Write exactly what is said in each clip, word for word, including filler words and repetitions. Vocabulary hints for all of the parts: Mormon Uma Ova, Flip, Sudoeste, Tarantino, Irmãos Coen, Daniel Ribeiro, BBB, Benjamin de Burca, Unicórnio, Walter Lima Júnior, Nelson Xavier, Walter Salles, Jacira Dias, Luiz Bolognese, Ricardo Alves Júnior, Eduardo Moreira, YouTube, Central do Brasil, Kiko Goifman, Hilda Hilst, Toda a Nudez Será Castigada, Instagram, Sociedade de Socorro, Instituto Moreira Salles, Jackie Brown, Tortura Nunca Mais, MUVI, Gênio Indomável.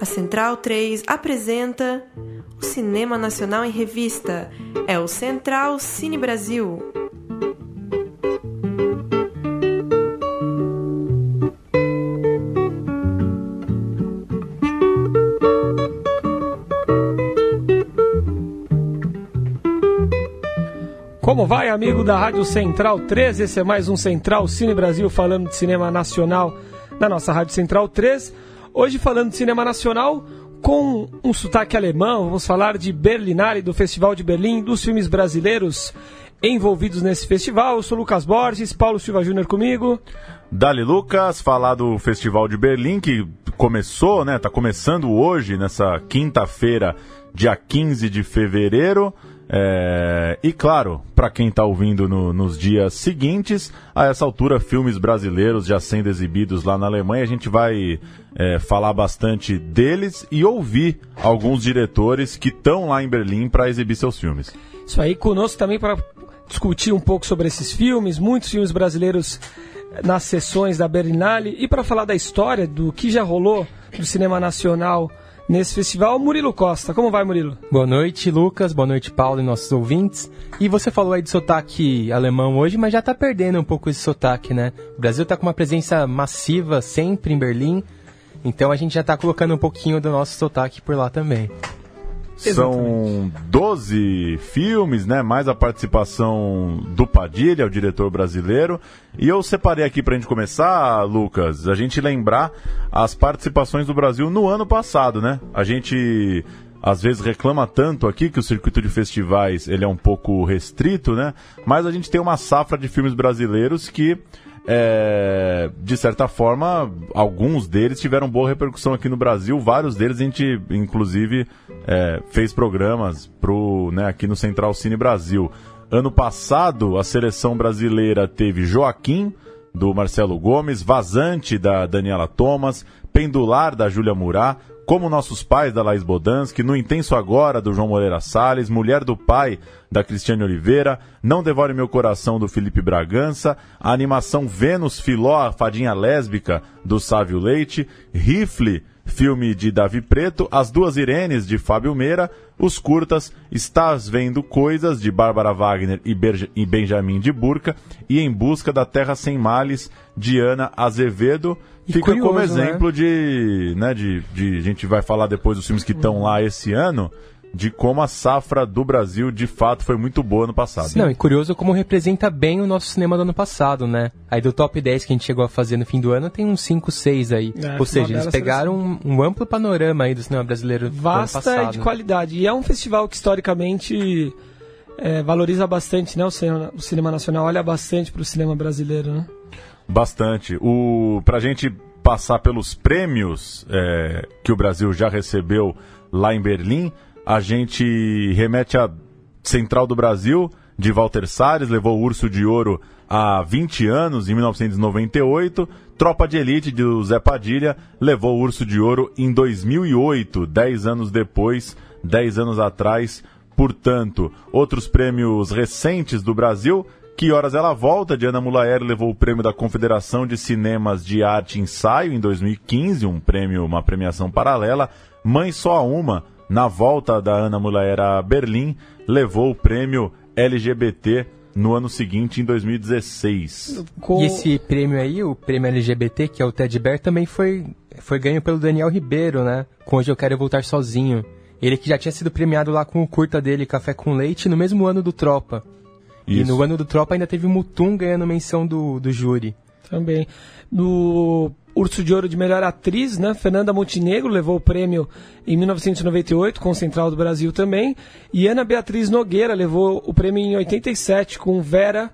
A Central três apresenta o Cinema Nacional em Revista. É o Central Cine Brasil. Como vai, amigo da Rádio Central três? Esse é mais um Central Cine Brasil falando de cinema nacional na nossa Rádio Central três. Hoje falando de cinema nacional com um sotaque alemão. Vamos falar de Berlinale, do Festival de Berlim, dos filmes brasileiros envolvidos nesse festival. Eu sou Lucas Borges, Paulo Silva Júnior comigo. Dali Lucas, falar do Festival de Berlim que começou, né? Tá começando hoje, nessa quinta-feira, dia quinze de fevereiro. É, e claro, para quem está ouvindo no, nos dias seguintes, a essa altura filmes brasileiros já sendo exibidos lá na Alemanha, a gente vai é, falar bastante deles e ouvir alguns diretores que estão lá em Berlim para exibir seus filmes. Isso aí, conosco também para discutir um pouco sobre esses filmes, muitos filmes brasileiros nas sessões da Berlinale e para falar da história do que já rolou do cinema nacional nesse festival, Murilo Costa. Como vai, Murilo? Boa noite, Lucas. Boa noite, Paulo e nossos ouvintes. E você falou aí de sotaque alemão hoje, mas já tá perdendo um pouco esse sotaque, né? O Brasil tá com uma presença massiva sempre em Berlim, então a gente já tá colocando um pouquinho do nosso sotaque por lá também. São doze filmes, né? Mais a participação do Padilha, o diretor brasileiro. E eu separei aqui pra gente começar, Lucas, a gente lembrar as participações do Brasil no ano passado, né? A gente às vezes reclama tanto aqui que o circuito de festivais ele é um pouco restrito, né? Mas a gente tem uma safra de filmes brasileiros que, É, de certa forma, alguns deles tiveram boa repercussão aqui no Brasil. Vários deles a gente, inclusive, é, fez programas pro, né, aqui no Central Cine Brasil. Ano passado, a seleção brasileira teve Joaquim, do Marcelo Gomes, Vazante, da Daniela Thomas, Pendular, da Júlia Murat, Como Nossos Pais, da Laís Bodansky, No Intenso Agora, do João Moreira Salles, Mulher do Pai, da Cristiane Oliveira, Não Devore Meu Coração, do Felipe Bragança, a animação Vênus Filó, a Fadinha Lésbica, do Sávio Leite, Rifle, filme de Davi Preto, As Duas Irenes, de Fábio Meira, Os Curtas, Estás Vendo Coisas, de Bárbara Wagner e, Berge... e Benjamin de Burca, e Em Busca da Terra Sem Males, de Ana Azevedo. E fica curioso, como exemplo, né? De, né, de, de... A gente vai falar depois dos filmes que estão lá esse ano, de como a safra do Brasil, de fato, foi muito boa no passado. Não, e curioso como representa bem o nosso cinema do ano passado, né? Aí do top dez que a gente chegou a fazer no fim do ano, tem uns cinco, seis aí. É, Ou seja, eles pegaram um, um amplo panorama aí do cinema brasileiro vasta do ano passado. E de qualidade. E é um festival que, historicamente, é, valoriza bastante, né? O cinema, o cinema nacional olha bastante pro cinema brasileiro, né? Bastante. O, pra gente passar pelos prêmios é, que o Brasil já recebeu lá em Berlim, a gente remete a Central do Brasil, de Walter Salles, levou o Urso de Ouro há vinte anos, em mil novecentos e noventa e oito. Tropa de Elite, de Zé Padilha, levou o Urso de Ouro em dois mil e oito, dez anos depois, dez anos atrás. Portanto, outros prêmios recentes do Brasil, Que Horas Ela Volta, de Ana Mulaer, levou o prêmio da Confederação de Cinemas de Arte e Ensaio, em dois mil e quinze, um prêmio, uma premiação paralela. Mãe Só Uma, na volta da Ana Mulaer a Berlim, levou o prêmio L G B T no ano seguinte, em dois mil e dezesseis. E esse prêmio aí, o prêmio L G B T, que é o Teddy Bear, também foi, foi ganho pelo Daniel Ribeiro, né? Com Hoje Eu Quero Voltar Sozinho. Ele que já tinha sido premiado lá com o curta dele, Café com Leite, no mesmo ano do Tropa. Isso. E no ano do Tropa ainda teve o Mutum ganhando menção do, do júri. Também. No Urso de Ouro de Melhor Atriz, né? Fernanda Montenegro levou o prêmio em mil novecentos e noventa e oito, com Central do Brasil também. E Ana Beatriz Nogueira levou o prêmio em oitenta e sete, com Vera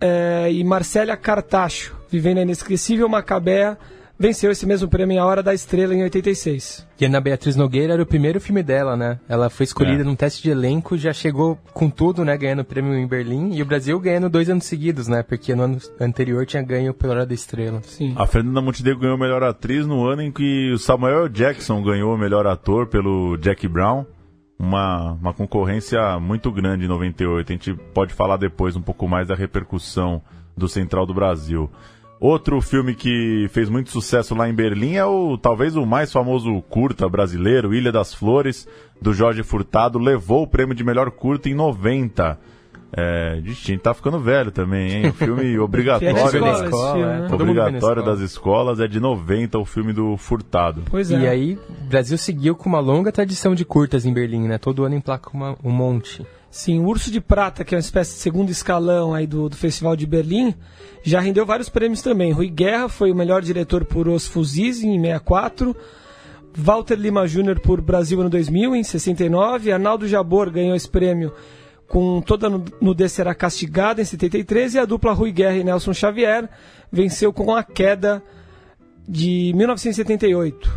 é, e Marcélia Cartacho. Vivendo a Inesquecível Macabea, venceu esse mesmo prêmio em A Hora da Estrela, em oitenta e seis. E Ana Beatriz Nogueira era o primeiro filme dela, né? Ela foi escolhida é. num teste de elenco, já chegou com tudo, né? Ganhando o prêmio em Berlim. E o Brasil ganhando dois anos seguidos, né? Porque no ano anterior tinha ganho pela Hora da Estrela. Sim. A Fernanda Montenegro ganhou Melhor Atriz no ano em que o Samuel Jackson ganhou Melhor Ator pelo Jackie Brown. uma, uma concorrência muito grande em noventa e oito. A gente pode falar depois um pouco mais da repercussão do Central do Brasil. Outro filme que fez muito sucesso lá em Berlim é o, talvez o mais famoso curta brasileiro, Ilha das Flores, do Jorge Furtado. Levou o prêmio de melhor curta em noventa. É, a gente tá ficando velho também, hein? O filme obrigatório, escola, da escola, filme, né? Obrigatório das escolas, é de noventa, o filme do Furtado. Pois é. E aí, o Brasil seguiu com uma longa tradição de curtas em Berlim, né? Todo ano emplaca uma, um monte. Sim, o Urso de Prata, que é uma espécie de segundo escalão aí do, do Festival de Berlim, já rendeu vários prêmios também. Rui Guerra foi o melhor diretor por Os Fuzis, em sessenta e quatro. Walter Lima Júnior por Brasil ano dois mil, em sessenta e nove. Arnaldo Jabor ganhou esse prêmio com Toda a Nudez Será Castigada, em setenta e três, e a dupla Rui Guerra e Nelson Xavier venceu com A Queda, de mil novecentos e setenta e oito.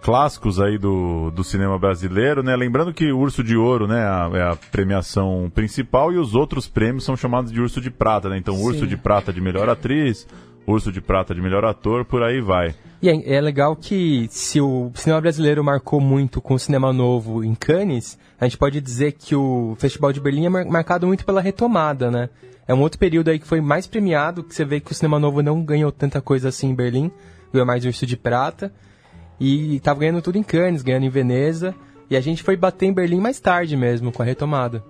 Clássicos aí do, do cinema brasileiro, né? Lembrando que o Urso de Ouro, né, é a, a premiação principal, e os outros prêmios são chamados de Urso de Prata, né? Então, sim. Urso de Prata de Melhor Atriz, Urso de Prata de Melhor Ator, por aí vai. E é, é legal que se o cinema brasileiro marcou muito com o cinema novo em Cannes, a gente pode dizer que o Festival de Berlim é mar- marcado muito pela retomada, né? É um outro período aí que foi mais premiado, que você vê que o cinema novo não ganhou tanta coisa assim em Berlim, ganhou mais Urso de Prata, e tava ganhando tudo em Cannes, ganhando em Veneza, e a gente foi bater em Berlim mais tarde mesmo, com a retomada.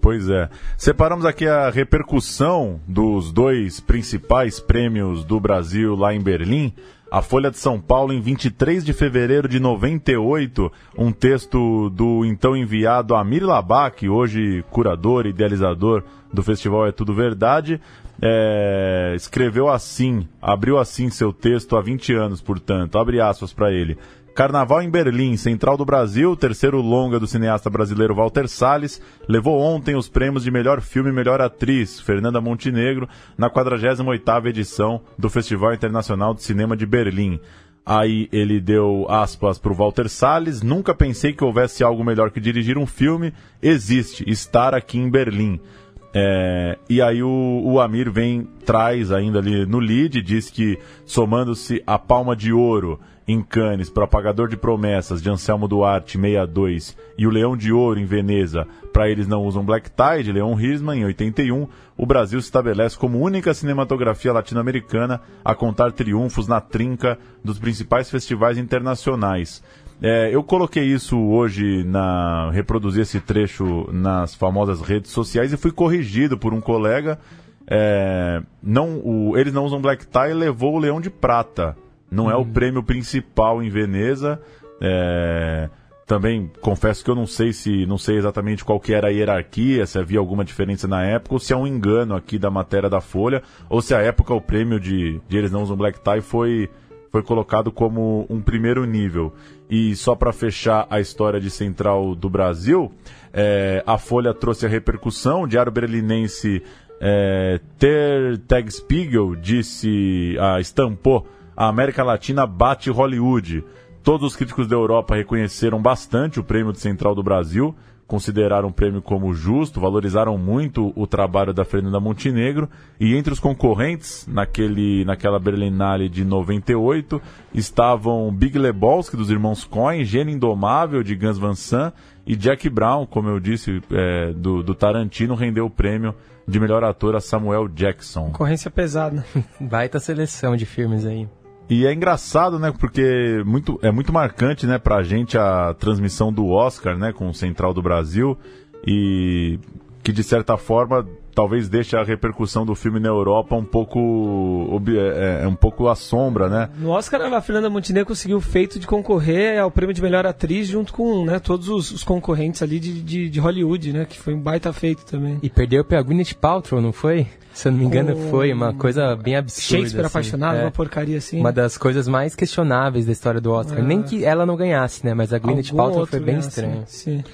Pois é. Separamos aqui a repercussão dos dois principais prêmios do Brasil lá em Berlim. A Folha de São Paulo, em vinte e três de fevereiro de noventa e oito, um texto do então enviado Amir Labac, hoje curador e idealizador do Festival É Tudo Verdade, é, escreveu assim, abriu assim seu texto há vinte anos, portanto, abre aspas para ele. Carnaval em Berlim, Central do Brasil, terceiro longa do cineasta brasileiro Walter Salles, levou ontem os prêmios de melhor filme e melhor atriz, Fernanda Montenegro, na quadragésima oitava edição do Festival Internacional de Cinema de Berlim. Aí ele deu aspas para o Walter Salles, nunca pensei que houvesse algo melhor que dirigir um filme, existe, estar aqui em Berlim. É, e aí o, o Amir vem, traz ainda ali no lead, diz que somando-se a Palma de Ouro em Cannes para Pagador de Promessas de Anselmo Duarte, sessenta e dois, e o Leão de Ouro em Veneza para Eles Não Usam Black-Tie de Leon Hirschman, em oitenta e um, o Brasil se estabelece como única cinematografia latino-americana a contar triunfos na trinca dos principais festivais internacionais. É, eu coloquei isso hoje, na reproduzi esse trecho nas famosas redes sociais e fui corrigido por um colega. É, não, o, Eles Não Usam Black-Tie levou o Leão de Prata. Não hum. é o prêmio principal em Veneza. É, também confesso que eu não sei se não sei exatamente qual que era a hierarquia, se havia alguma diferença na época, ou se é um engano aqui da matéria da Folha, ou se à época o prêmio de, de Eles Não Usam Black-Tie foi... foi colocado como um primeiro nível. E só para fechar a história de Central do Brasil, é, a Folha trouxe a repercussão. O diário berlinense é, Ter Tagesspiegel disse, ah, estampou, a América Latina bate Hollywood. Todos os críticos da Europa reconheceram bastante o prêmio de Central do Brasil, consideraram o prêmio como justo, valorizaram muito o trabalho da Fernanda Montenegro, e entre os concorrentes naquele, naquela Berlinale de noventa e oito estavam Big Lebowski, dos irmãos Coen, Gênio Indomável, de Guns Van Sant, e Jackie Brown, como eu disse, é, do, do Tarantino, rendeu o prêmio de melhor ator a Samuel Jackson. Concorrência pesada. Baita seleção de filmes aí. E é engraçado, né, porque muito, é muito marcante, né, pra gente a transmissão do Oscar, né, com o Central do Brasil, e que de certa forma talvez deixe a repercussão do filme na Europa um pouco, é, um pouco à sombra, né. No Oscar a Fernanda Montenegro conseguiu o feito de concorrer ao prêmio de melhor atriz junto com, né, todos os, os concorrentes ali de, de, de Hollywood, né, que foi um baita feito também. E perdeu pra Gwyneth Paltrow, não foi? Se eu não me engano, um... foi uma coisa bem absurda. Shakespeare assim, apaixonado, é, uma porcaria assim. Uma das coisas mais questionáveis da história do Oscar. Ah. Nem que ela não ganhasse, né? Mas a Gwyneth Paltrow foi bem estranha. Sim.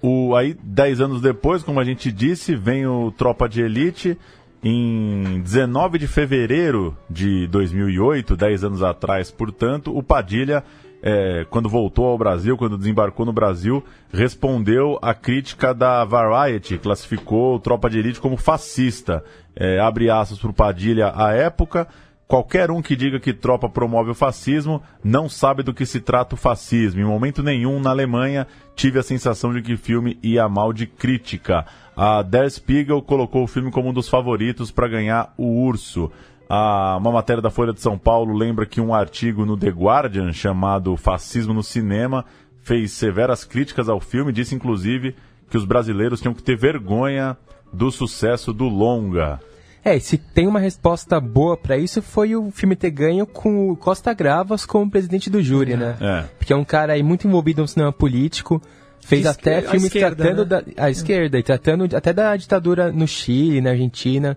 O, aí, dez anos depois, como a gente disse, vem o Tropa de Elite. Em dezenove de fevereiro de dois mil e oito, dez anos atrás, portanto, o Padilha, é, quando voltou ao Brasil, quando desembarcou no Brasil, respondeu à crítica da Variety, classificou o Tropa de Elite como fascista. É, abre aspas para o Padilha à época, Qualquer um que diga que Tropa promove o fascismo não sabe do que se trata o fascismo. Em momento nenhum, na Alemanha, tive a sensação de que o filme ia mal de crítica. A Der Spiegel colocou o filme como um dos favoritos para ganhar o Urso. A, uma matéria da Folha de São Paulo lembra que um artigo no The Guardian chamado Fascismo no Cinema fez severas críticas ao filme e disse, inclusive, que os brasileiros tinham que ter vergonha do sucesso do longa. É, se tem uma resposta boa pra isso foi o filme ter ganho com o Costa Gravas como presidente do júri, né? É. Porque é um cara aí muito envolvido no cinema político, fez de até esquerda, filmes esquerda, tratando né? da a esquerda, e tratando até da ditadura no Chile, na Argentina.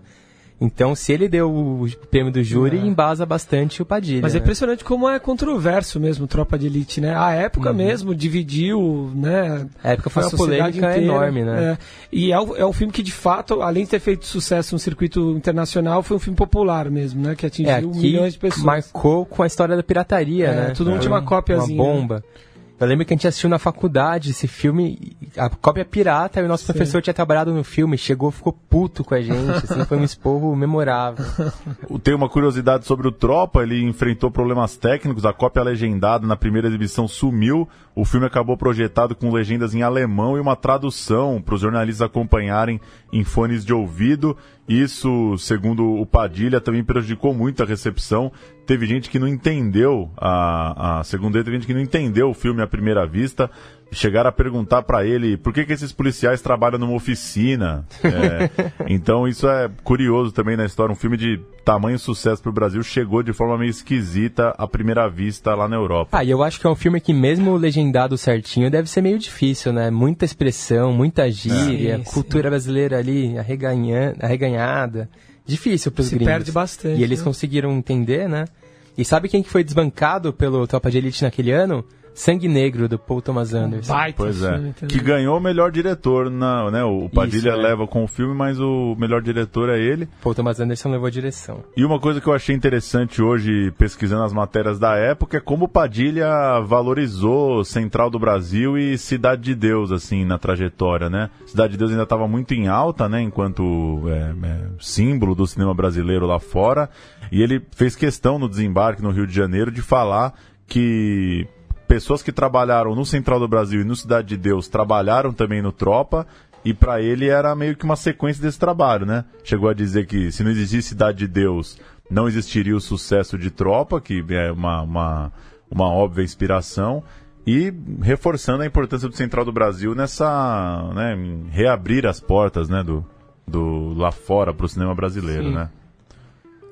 Então, se ele deu o prêmio do júri, é. embasa bastante o Padilha. Mas é impressionante né? como é controverso mesmo Tropa de Elite, né? A época uhum. mesmo dividiu, né? A época foi a uma polêmica enorme, né? É. E é o, é um filme que, de fato, além de ter feito sucesso no circuito internacional, foi um filme popular mesmo, né? Que atingiu é, que milhões de pessoas. Marcou com a história da pirataria, é, né? Tudo é. última cópiazinha. Uma bomba. Eu lembro que a gente assistiu na faculdade esse filme, a cópia pirata, e o nosso Sim. professor tinha trabalhado no filme, chegou, ficou puto com a gente, assim, foi um esporro memorável. Tem uma curiosidade sobre o Tropa, ele enfrentou problemas técnicos, a cópia legendada na primeira exibição sumiu, o filme acabou projetado com legendas em alemão e uma tradução para os jornalistas acompanharem em fones de ouvido. Isso, segundo o Padilha, também prejudicou muito a recepção. Teve gente que não entendeu, a, a, segundo ele, teve gente que não entendeu o filme à primeira vista. Chegaram a perguntar para ele por que, que esses policiais trabalham numa oficina. É, então isso é curioso também na história. Um filme de tamanho sucesso para o Brasil chegou de forma meio esquisita à primeira vista lá na Europa. Ah, e eu acho que é um filme que mesmo legendado certinho deve ser meio difícil, né? Muita expressão, muita gíria, sim, sim. cultura brasileira ali arreganha, arreganhada. Difícil para os gringos. Se perde bastante. E eles né? conseguiram entender, né? E sabe quem que foi desbancado pelo Tropa de Elite naquele ano? Sangue Negro, do Paul Thomas Anderson. Baita pois é, filme, que ganhou o melhor diretor, na, né? O Padilha Isso, leva é. com o filme, mas o melhor diretor é ele. Paul Thomas Anderson levou a direção. E uma coisa que eu achei interessante hoje, pesquisando as matérias da época, é como o Padilha valorizou Central do Brasil e Cidade de Deus, assim, na trajetória, né? Cidade de Deus ainda estava muito em alta, né? Enquanto é, é, símbolo do cinema brasileiro lá fora. E ele fez questão no desembarque no Rio de Janeiro de falar que pessoas que trabalharam no Central do Brasil e no Cidade de Deus trabalharam também no Tropa, e pra ele era meio que uma sequência desse trabalho, né? Chegou a dizer que se não existisse Cidade de Deus, não existiria o sucesso de Tropa, que é uma, uma, uma óbvia inspiração, e reforçando a importância do Central do Brasil nessa, né, em reabrir as portas, né, do, do lá fora pro cinema brasileiro, Sim. né?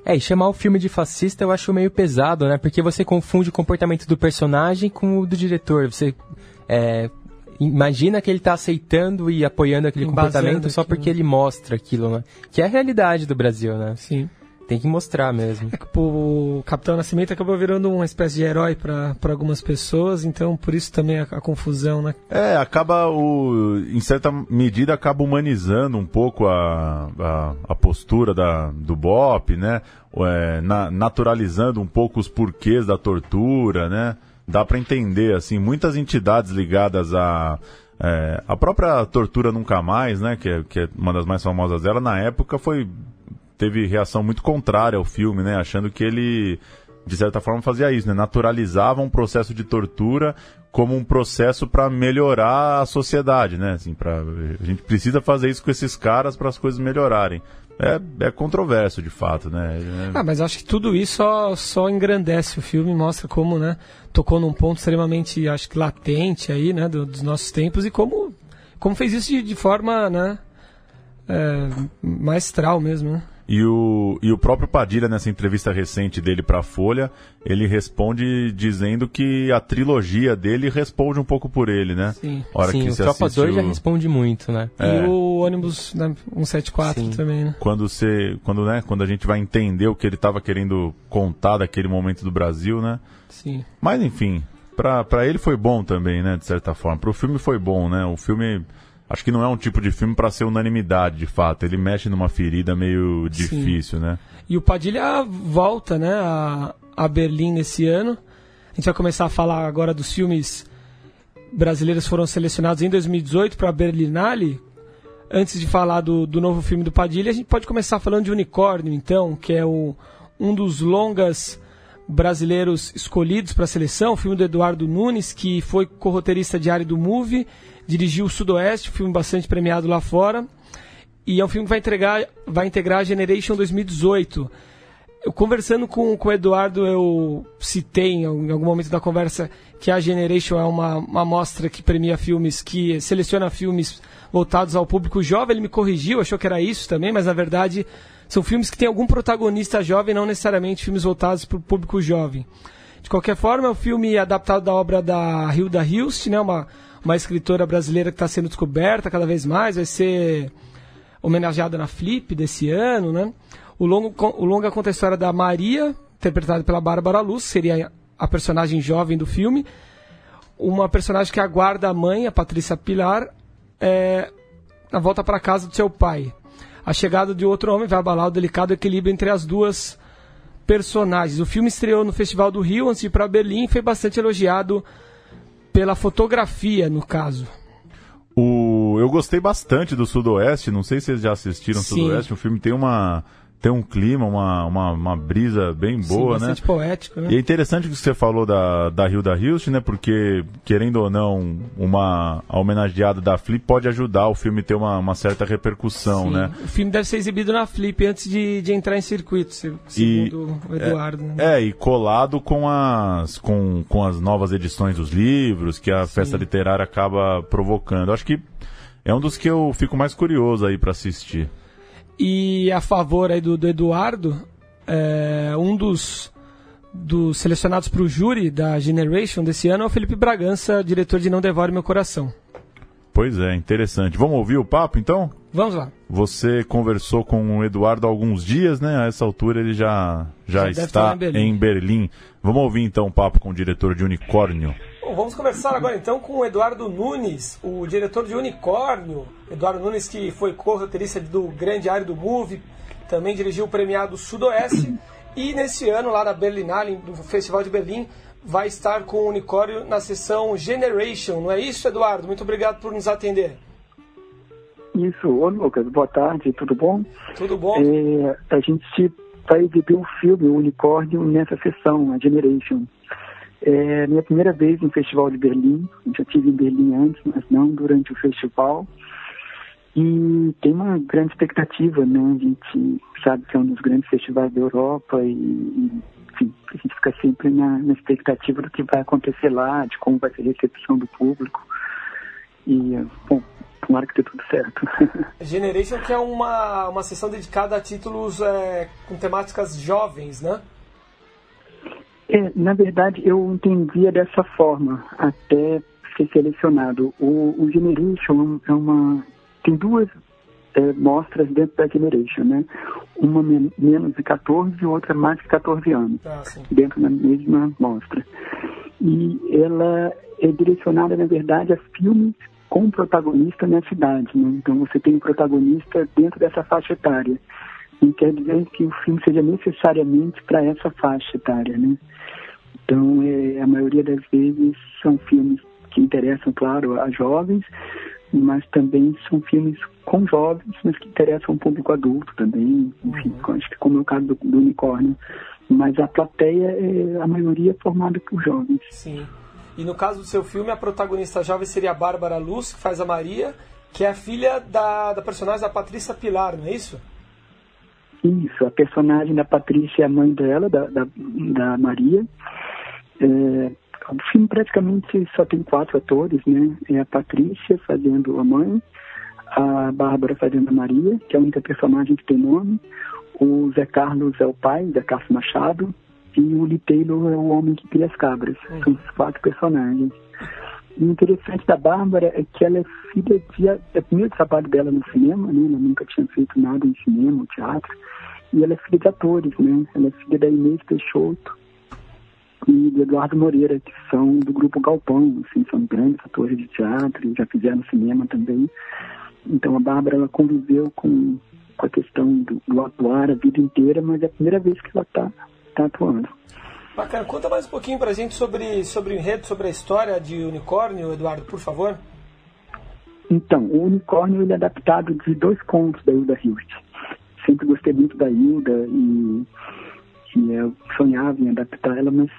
É, e chamar o filme de fascista eu acho meio pesado, né? Porque você confunde o comportamento do personagem com o do diretor. Você é, imagina que ele tá aceitando e apoiando aquele Embasando comportamento só aquilo. Porque ele mostra aquilo, né? Que é a realidade do Brasil, né? Sim. Tem que mostrar mesmo. É que o Capitão Nascimento acabou virando uma espécie de herói para algumas pessoas, então por isso também a, a confusão, né? É, acaba, o, em certa medida, acaba humanizando um pouco a, a, a postura da, do BOPE, né? É, na, naturalizando um pouco os porquês da tortura, né? Dá para entender, assim, muitas entidades ligadas a... É, a própria Tortura Nunca Mais, né? Que é, que é uma das mais famosas dela, na época foi... teve reação muito contrária ao filme, né? Achando que ele, de certa forma, fazia isso, né? Naturalizava um processo de tortura como um processo para melhorar a sociedade, né? Assim, pra... a gente precisa fazer isso com esses caras para as coisas melhorarem. É, é controverso, de fato, né? É... Ah, mas acho que tudo isso só, só engrandece o filme, mostra como, né? Tocou num ponto extremamente, acho que latente aí, né? Do, dos nossos tempos e como, como fez isso de, de forma, né? É, maestral mesmo, né? E o, e o próprio Padilha, nessa entrevista recente dele para a Folha, ele responde dizendo que a trilogia dele responde um pouco por ele, né? Sim, hora Sim que o Tropa dois já responde muito, né? É. E o ônibus né, cento e setenta e quatro Sim. também, né? Quando, você, quando, né, quando a gente vai entender o que ele estava querendo contar daquele momento do Brasil, né? Sim. Mas, enfim, para para ele foi bom também, né? De certa forma. Para o filme foi bom, né? O filme... Acho que não é um tipo de filme para ser unanimidade, de fato. Ele mexe numa ferida meio difícil, Sim. né? E o Padilha volta, né, a, a Berlim nesse ano. A gente vai começar a falar agora dos filmes brasileiros que foram selecionados em dois mil e dezoito para a Berlinale. Antes de falar do, do novo filme do Padilha, a gente pode começar falando de Unicórnio, então, que é o, um dos longas brasileiros escolhidos para a seleção, o filme do Eduardo Nunes, que foi corroteirista diário do MUVI, dirigiu o Sudoeste, um filme bastante premiado lá fora, e é um filme que vai, entregar, vai integrar a Generation dois mil e dezoito. Eu, conversando com, com o Eduardo, eu citei em algum momento da conversa que a Generation é uma, uma mostra que premia filmes, que seleciona filmes voltados ao público jovem. Ele me corrigiu, achou que era isso também, mas na verdade são filmes que têm algum protagonista jovem, não necessariamente filmes voltados para o público jovem. De qualquer forma, é um filme adaptado da obra da Hilda Hilst, né? uma, uma escritora brasileira que está sendo descoberta cada vez mais, vai ser homenageada na Flip desse ano, né? O longa, o longa conta a história da Maria, interpretada pela Bárbara Luz, seria a personagem jovem do filme. Uma personagem que aguarda a mãe, a Patrícia Pilar, é, na volta para casa do seu pai. A chegada de outro homem vai abalar o delicado equilíbrio entre as duas personagens. O filme estreou no Festival do Rio, antes de ir para Berlim, e foi bastante elogiado pela fotografia, no caso. O... Eu gostei bastante do Sudoeste, não sei se vocês já assistiram. Sim. Sudoeste, o filme tem uma... Tem um clima, uma, uma, uma brisa bem boa, sim, né? Bastante poético, né? E é interessante o que você falou da, da Hilda Hilst, né? Porque, querendo ou não, uma a homenageada da Flip pode ajudar o filme a ter uma, uma certa repercussão, sim, né? O filme deve ser exibido na Flip antes de, de entrar em circuito, segundo e, o Eduardo. É, né? é, e colado com as, com, com as novas edições dos livros que a sim. festa literária acaba provocando. Acho que é um dos que eu fico mais curioso aí para assistir. E a favor aí do, do Eduardo, é, um dos, dos selecionados para o júri da Generation desse ano é o Felipe Bragança, diretor de Não Devore Meu Coração. Pois é, interessante. Vamos ouvir o papo, então? Vamos lá. Você conversou com o Eduardo há alguns dias, né? A essa altura ele já, já, já está em Berlim. em Berlim. Vamos ouvir, então, o papo com o diretor de Unicórnio. Bom, vamos conversar agora então com o Eduardo Nunes, o diretor de Unicórnio. Eduardo Nunes, que foi co-roteirista do Grande Área do MUVI, também dirigiu o premiado Sudoeste. E nesse ano, lá na Berlinale, do Festival de Berlim, vai estar com o Unicórnio na sessão Generation. Não é isso, Eduardo? Muito obrigado por nos atender. Isso. Ô, Lucas, boa tarde. Tudo bom? Tudo bom. É, a gente vai exibir um filme, o Unicórnio, nessa sessão, a Generation. É minha primeira vez no Festival de Berlim. Eu já estive em Berlim antes, mas não durante o festival. E tem uma grande expectativa, né? A gente sabe que é um dos grandes festivais da Europa e, e enfim, a gente fica sempre na, na expectativa do que vai acontecer lá, de como vai ser a recepção do público. E, bom, tomara que dê tudo certo. Generation, que é uma, uma sessão dedicada a títulos é, com temáticas jovens, né? É, na verdade, eu entendia dessa forma, até ser selecionado. O, o Generation é uma... Tem duas é, mostras dentro da Generation, né? Uma men menos de catorze e outra mais de catorze anos, ah, dentro da mesma mostra. E ela é direcionada, na verdade, a filmes com protagonista na cidade, né? Então você tem um protagonista dentro dessa faixa etária. Não quer dizer que o filme seja necessariamente para essa faixa etária, né? Então, é, a maioria das vezes são filmes que interessam, claro, a jovens, mas também são filmes com jovens, mas que interessam o público adulto também, enfim, uhum. acho que como é o caso do, do Unicórnio. Mas a plateia, é, a maioria é formada por jovens. Sim. E no caso do seu filme, a protagonista jovem seria a Bárbara Luz, que faz a Maria, que é a filha da, da personagem da Patrícia Pilar, não é isso? Isso, a personagem da Patrícia é a mãe dela, da, da, da Maria. É, o filme praticamente só tem quatro atores, né? É a Patrícia fazendo a mãe, a Bárbara fazendo a Maria, que é a única personagem que tem nome, o Zé Carlos é o pai, Zé Carlos Machado, e o Lee Taylor é o homem que cria as cabras. Uhum. São os quatro personagens. O interessante da Bárbara é que ela é filha de... É o primeiro trabalho dela no cinema, né? Ela nunca tinha feito nada em cinema, teatro. E ela é filha de atores, né? Ela é filha da Inês Peixoto e do Eduardo Moreira, que são do grupo Galpão, assim, são grandes atores de teatro, já fizeram cinema também. Então a Bárbara, ela conviveu com, com a questão do, do atuar a vida inteira, mas é a primeira vez que ela tá, tá atuando. Bacana. Conta mais um pouquinho pra gente sobre, sobre o enredo, sobre a história de Unicórnio, Eduardo, por favor. Então, o Unicórnio ele é adaptado de dois contos da Hilda Hilst. Sempre gostei muito da Hilda e, e sonhava em adaptar ela, mas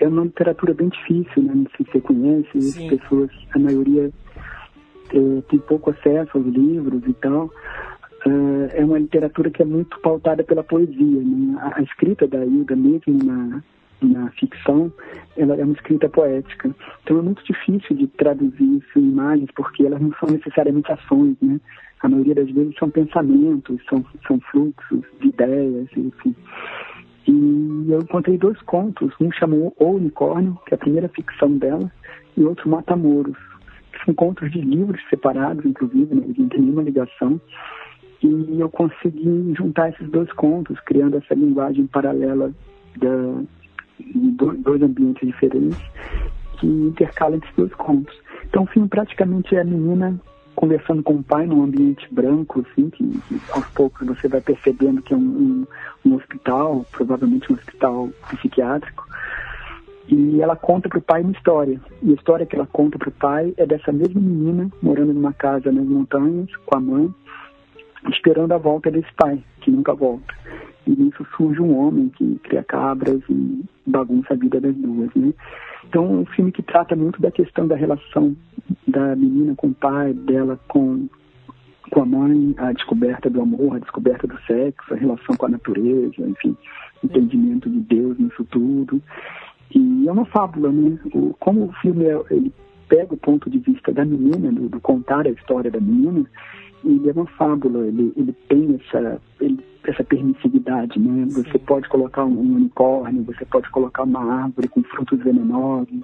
é uma literatura bem difícil, né? Não sei se você conhece, as pessoas, a maioria é, tem pouco acesso aos livros e tal. É uma literatura que é muito pautada pela poesia, né? A escrita da Hilda, mesmo na, na ficção, ela é uma escrita poética. Então é muito difícil de traduzir isso em imagens, porque elas não são necessariamente ações, né? A maioria das vezes são pensamentos, são, são fluxos de ideias, enfim. E eu encontrei dois contos, um chamou O Unicórnio, que é a primeira ficção dela, e outro Matamoros, que são contos de livros separados, inclusive, né? Não tem nenhuma ligação. E eu consegui juntar esses dois contos, criando essa linguagem paralela da, de dois ambientes diferentes, que intercala esses dois contos. Então, o filme praticamente é a menina conversando com o pai num ambiente branco, assim, que, que aos poucos você vai percebendo que é um, um, um hospital, provavelmente um hospital psiquiátrico, e ela conta para o pai uma história. E a história que ela conta para o pai é dessa mesma menina, morando numa casa nas montanhas, com a mãe, esperando a volta desse pai, que nunca volta. E nisso surge um homem que cria cabras e bagunça a vida das duas, né? Então, é um filme que trata muito da questão da relação da menina com o pai, dela com, com a mãe, a descoberta do amor, a descoberta do sexo, a relação com a natureza, enfim, entendimento de Deus nisso tudo. E é uma fábula, né? O, como o filme, é, ele pega o ponto de vista da menina, do, do contar a história da menina, ele é uma fábula, ele, ele tem essa, ele, essa permissividade, né? Sim. Você pode colocar um unicórnio, você pode colocar uma árvore com frutos venenosos,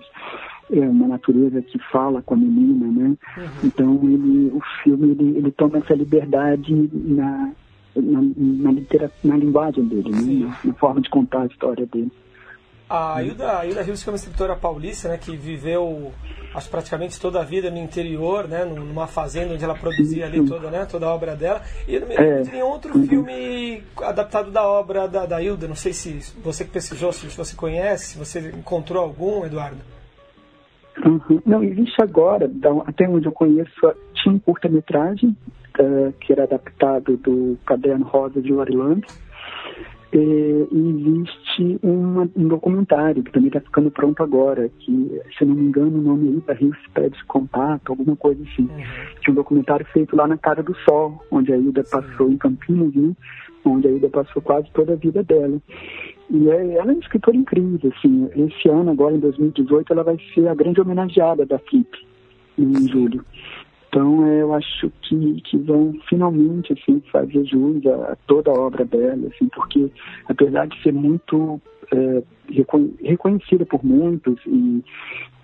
é uma natureza que fala com a menina, né? Uhum. Então, ele, o filme, ele, ele toma essa liberdade na, na, na, litera, na linguagem dele, né? Na, na forma de contar a história dele. A Hilda, a Hilda Hilst, que é uma escritora paulista, né, que viveu acho, praticamente toda a vida no interior, né, numa fazenda onde ela produzia ali toda, né, toda a obra dela. E não me lembro de nenhum outro filme adaptado da obra da, da Hilda. Não sei se você que pesquisou, se você conhece, se você encontrou algum, Eduardo. Uhum. Não, existe agora, até onde eu conheço, tinha um curta-metragem, uh, que era adaptado do Caderno Rosa de Orlando. E existe uma, um documentário que também está ficando pronto agora, que, se eu não me engano, o nome é Hilda Hilst Pede Contato, alguma coisa assim. Uhum. Tinha um documentário feito lá na Cara do Sol, onde a Hilda passou em Campinas, né? Onde a Hilda passou quase toda a vida dela. E ela é uma escritora incrível, assim. Esse ano, agora em dois mil e dezoito, ela vai ser a grande homenageada da Flip, em julho. Então, eu acho que, que vão finalmente assim, fazer jus a, a toda a obra dela, assim, porque, apesar de ser muito é, reconhecida por muitos e,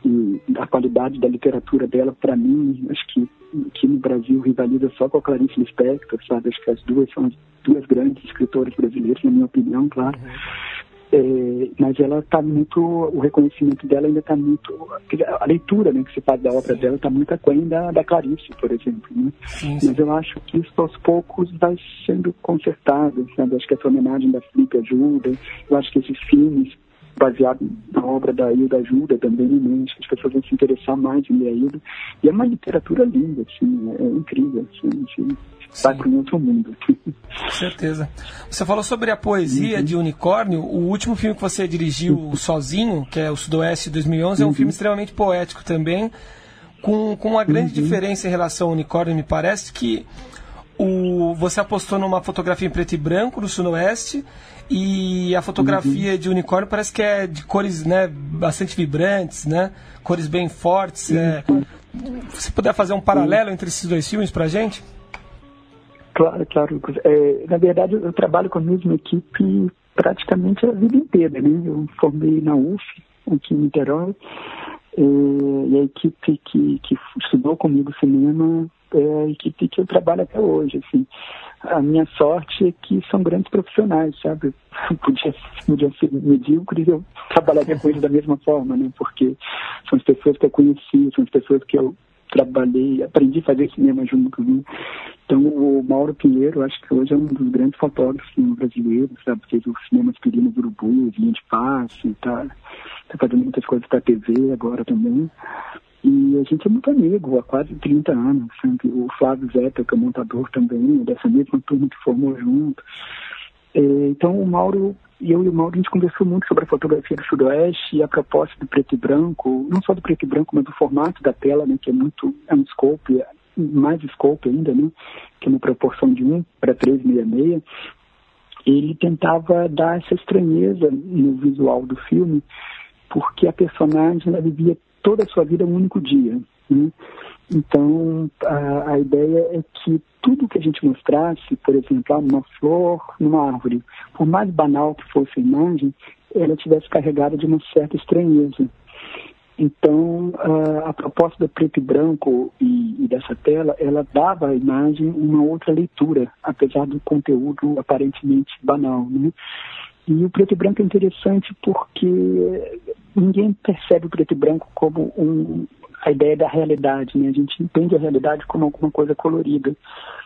e a qualidade da literatura dela, para mim, acho que, que no Brasil rivaliza só com a Clarice Lispector, sabe? Acho que as duas são as duas grandes escritoras brasileiras, na minha opinião, claro. É, mas ela está muito, o reconhecimento dela ainda está muito, a leitura, né, que se faz da obra, sim, dela está muito aquém da, da Clarice, por exemplo, né? Sim, sim. Mas eu acho que isso aos poucos vai sendo consertado, sabe? Acho que essa homenagem da Flip ajuda, eu acho que esses filmes baseados na obra da Hilda ajuda também, né? Acho que as pessoas vão se interessar mais em ler a Hilda, e é uma literatura linda, assim, é incrível, assim, assim. Vai para um outro mundo. Com certeza. Você falou sobre a poesia, uhum, de Unicórnio. O último filme que você dirigiu sozinho, que é o Sudoeste de dois mil e onze, uhum, é um filme extremamente poético também, com, com uma grande, uhum, diferença em relação ao Unicórnio, me parece, que o, você apostou numa fotografia em preto e branco do Sudoeste, e a fotografia, uhum, de Unicórnio parece que é de cores, né, bastante vibrantes, né, cores bem fortes. Uhum. É. Você puder fazer um paralelo, uhum, entre esses dois filmes para a gente? Claro, claro, Lucas. É, na verdade, eu trabalho com a mesma equipe praticamente a vida inteira, né? Eu formei na U F, aqui em Niterói, é, e a equipe que, que estudou comigo cinema é a equipe que eu trabalho até hoje, assim. A minha sorte é que são grandes profissionais, sabe? Eu podia, podia ser medíocre e eu trabalharia com eles da mesma forma, né? Porque são as pessoas que eu conheci, são as pessoas que eu trabalhei, aprendi a fazer cinema junto comigo. Então, o Mauro Pinheiro, acho que hoje é um dos grandes fotógrafos brasileiros, sabe? Fez o cinema Espirino do Urubu, Vinha de Passe, tá, tá fazendo muitas coisas para T V agora também. E a gente é muito amigo, há quase trinta anos, sabe? O Flávio Zeta, que é montador também, dessa mesma turma que formou junto. É, então, o Mauro e eu e o Mauro, a gente conversou muito sobre a fotografia do Sudoeste e a proposta do preto e branco, não só do preto e branco, mas do formato da tela, né, que é muito, é um scope, mais scope ainda, né, que é uma proporção de um para três vírgula sessenta e seis. Ele tentava dar essa estranheza no visual do filme, porque a personagem, ela vivia toda a sua vida um único dia, né? Então, a, a ideia é que tudo que a gente mostrasse, por exemplo, uma flor numa árvore, por mais banal que fosse a imagem, ela tivesse carregada de uma certa estranheza. Então, a, a proposta do preto e branco e, e dessa tela, ela dava à imagem uma outra leitura, apesar do conteúdo aparentemente banal, né? E o preto e branco é interessante porque ninguém percebe o preto e branco como um, a ideia da realidade, né? A gente entende a realidade como alguma coisa colorida.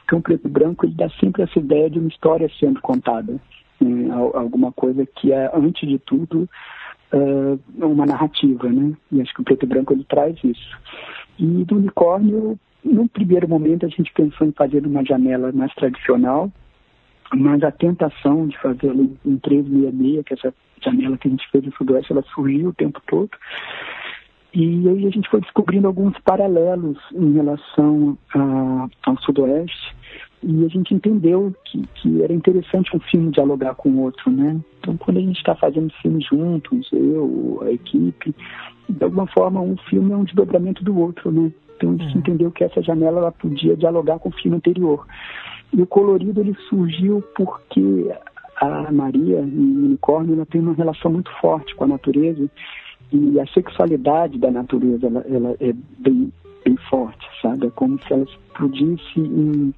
Então, o preto e branco, ele dá sempre essa ideia de uma história sendo contada, né? Alguma coisa que é, antes de tudo, uma narrativa, né? E acho que o preto e branco, ele traz isso. E do Unicórnio, no primeiro momento, a gente pensou em fazer uma janela mais tradicional, mas a tentação de fazê-lo em três vírgula sessenta e seis, que essa janela que a gente fez no Sudoeste, ela surgiu o tempo todo. E aí a gente foi descobrindo alguns paralelos em relação a, ao Sudoeste, e a gente entendeu que, que era interessante um filme dialogar com o outro, né? Então, quando a gente está fazendo filme juntos, eu, a equipe, de alguma forma, um filme é um desdobramento do outro, né? Então, a gente uhum. entendeu que essa janela, ela podia dialogar com o filme anterior. E o colorido, ele surgiu porque a Maria, em Unicórnio, ela tem uma relação muito forte com a natureza, e a sexualidade da natureza, ela, ela é bem, bem forte, sabe? É como se ela explodisse em,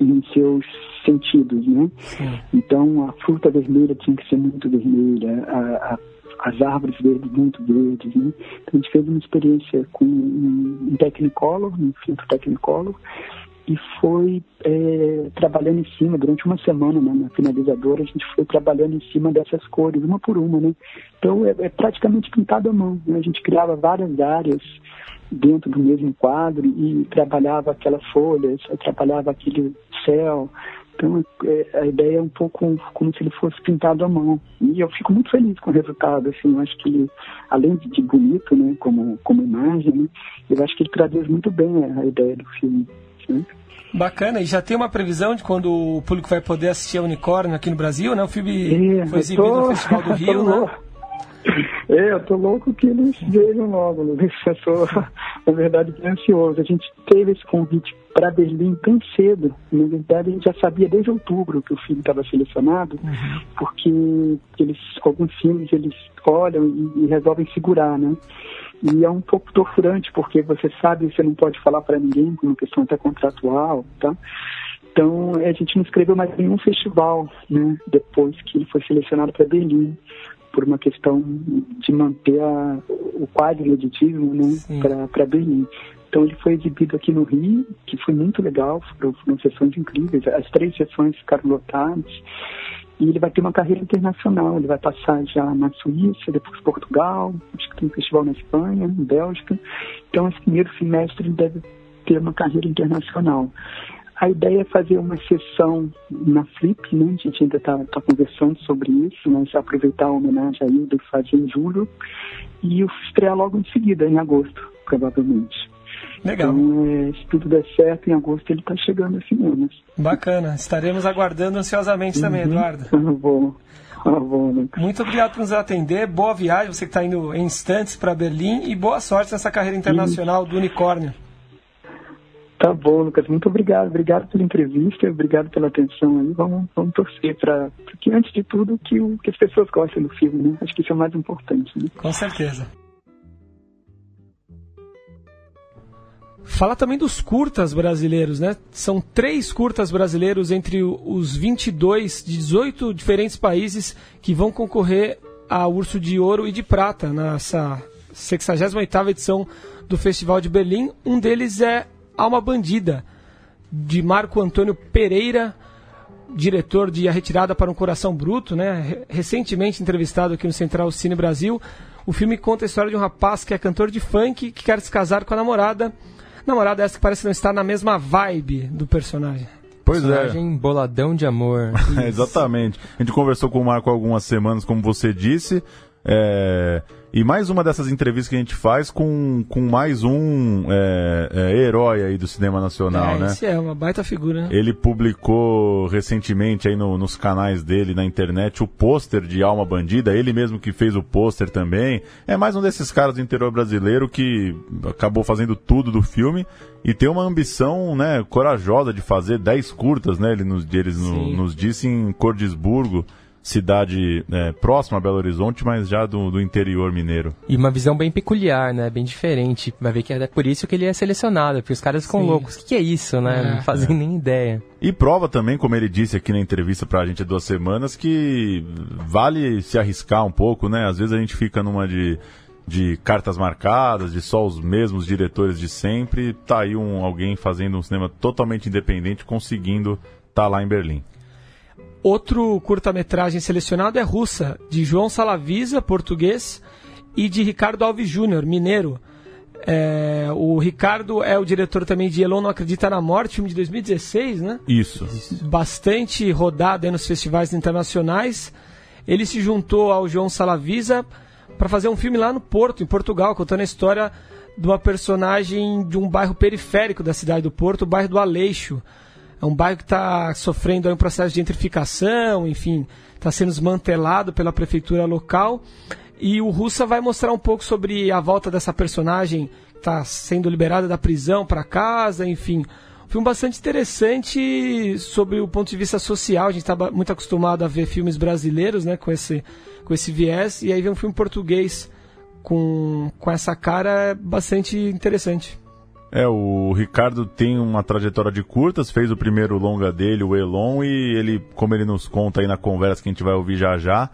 em seus sentidos, né? Sim. Então, a fruta vermelha tinha que ser muito vermelha, a, a, as árvores verdes muito verdes, né? Então, a gente fez uma experiência com um Technicolor, um filtro Technicolor, e foi é, trabalhando em cima, durante uma semana, né, na finalizadora, a gente foi trabalhando em cima dessas cores, uma por uma, né? Então, é, é praticamente pintado à mão, né? A gente criava várias áreas dentro do mesmo quadro e trabalhava aquelas folhas, trabalhava aquele céu. Então, é, a ideia é um pouco como se ele fosse pintado à mão. E eu fico muito feliz com o resultado, assim. Eu acho que ele, além de bonito, né, como, como imagem, né, eu acho que ele traduz muito bem a ideia do filme, né? Bacana, e já tem uma previsão de quando o público vai poder assistir a Unicórnio aqui no Brasil, né? O filme é, foi exibido tô... no Festival do Rio, né? É, eu tô louco que eles vejam logo, Luiz. Eu tô, na verdade, ansioso. A gente teve esse convite para Berlim tão cedo. Na verdade, a gente já sabia desde outubro que o filme estava selecionado, uhum. porque eles, alguns filmes eles olham e, e resolvem segurar, né? E é um pouco torturante, porque você sabe que você não pode falar para ninguém, por uma questão até contratual, tá? Então, a gente não escreveu mais nenhum festival, né? Depois que ele foi selecionado para Berlim, por uma questão de manter a, o quadro editismo, né, para Berlim. Então, ele foi exibido aqui no Rio, que foi muito legal, foram, foram sessões incríveis, as três sessões ficaram lotadas, e ele vai ter uma carreira internacional, ele vai passar já na Suíça, depois Portugal, acho que tem um festival na Espanha, em Bélgica. Então, esse primeiro semestre ele deve ter uma carreira internacional. A ideia é fazer uma sessão na Flip, né? A gente ainda está tá conversando sobre isso, mas aproveitar a homenagem a Hilda e fazer em julho, e estrear logo em seguida, em agosto, provavelmente. Legal. Então, se tudo der certo, em agosto ele está chegando assim mesmo. Bacana, estaremos aguardando ansiosamente uhum. também, Eduardo. Bom. Muito obrigado por nos atender, boa viagem, você que está indo em instantes para Berlim, e boa sorte nessa carreira internacional uhum. do Unicórnio. Tá bom, Lucas. Muito obrigado. Obrigado pela entrevista, obrigado pela atenção aí. Vamos, vamos torcer para que, antes de tudo, que, o, que as pessoas gostem do filme, né? Acho que isso é o mais importante, né? Com certeza. Falar também dos curtas brasileiros, né? São três curtas brasileiros entre os vinte e dois, dezoito diferentes países que vão concorrer a Urso de Ouro e de Prata nessa sexagésima oitava edição do Festival de Berlim. Um deles é Alma Bandida, de Marco Antônio Pereira, diretor de A Retirada para um Coração Bruto, né? Recentemente entrevistado aqui no Central Cine Brasil. O filme conta a história de um rapaz que é cantor de funk, que quer se casar com a namorada. Namorada essa que parece não estar na mesma vibe do personagem. Pois personagem é. Boladão de amor. Exatamente. A gente conversou com o Marco há algumas semanas, como você disse. É... E mais uma dessas entrevistas que a gente faz com, com mais um é, é, herói aí do cinema nacional, é, né? Esse é uma baita figura, né? Ele publicou recentemente aí no, nos canais dele na internet o pôster de Alma Bandida, ele mesmo que fez o pôster também. É mais um desses caras do interior brasileiro que acabou fazendo tudo do filme e tem uma ambição, né, corajosa de fazer dez curtas, né? Ele nos, eles no, nos disse em Cordisburgo. Cidade é, próxima a Belo Horizonte, mas já do, do interior mineiro. E uma visão bem peculiar, né? Bem diferente. Vai ver que é por isso que ele é selecionado, porque os caras ficam Sim. loucos. O que, que é isso, né? É, não fazem é. nem ideia. E prova também, como ele disse aqui na entrevista pra gente há duas semanas, que vale se arriscar um pouco, né? Às vezes a gente fica numa de, de cartas marcadas, de só os mesmos diretores de sempre. Tá aí um, alguém fazendo um cinema totalmente independente, conseguindo tá lá em Berlim. Outro curta-metragem selecionado é Russa, de João Salavisa, português, e de Ricardo Alves Júnior, mineiro. É, o Ricardo é o diretor também de Elon Não Acredita na Morte, filme de dois mil e dezesseis, né? Isso. Bastante rodado aí nos festivais internacionais. Ele se juntou ao João Salavisa para fazer um filme lá no Porto, em Portugal, contando a história de uma personagem de um bairro periférico da cidade do Porto, o bairro do Aleixo. É um bairro que está sofrendo aí um processo de gentrificação, enfim, está sendo desmantelado pela prefeitura local. E o Russa vai mostrar um pouco sobre a volta dessa personagem que está sendo liberada da prisão para casa, enfim. Um filme bastante interessante sobre o ponto de vista social. A gente está muito acostumado a ver filmes brasileiros, né, com esse, com esse viés. E aí vem um filme português com, com essa cara bastante interessante. É, o Ricardo tem uma trajetória de curtas, fez o primeiro longa dele, o Elon, e ele, como ele nos conta aí na conversa que a gente vai ouvir já já,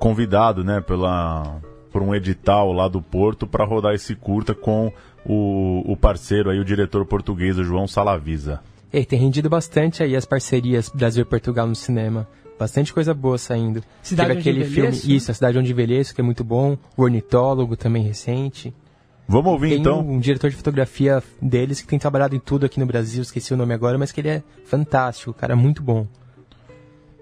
convidado, né, pela, por um edital lá do Porto para rodar esse curta com o, o parceiro aí, o diretor português, o João Salavisa. E tem rendido bastante aí as parcerias Brasil e Portugal no cinema. Bastante coisa boa saindo. Cidade Teve onde aquele filme, né? Isso, A Cidade Onde Envelheço, que é muito bom. O Ornitólogo, também recente. Vamos ouvir, tem então. Tem um diretor de fotografia deles que tem trabalhado em tudo aqui no Brasil, esqueci o nome agora, mas que ele é fantástico, cara, muito bom.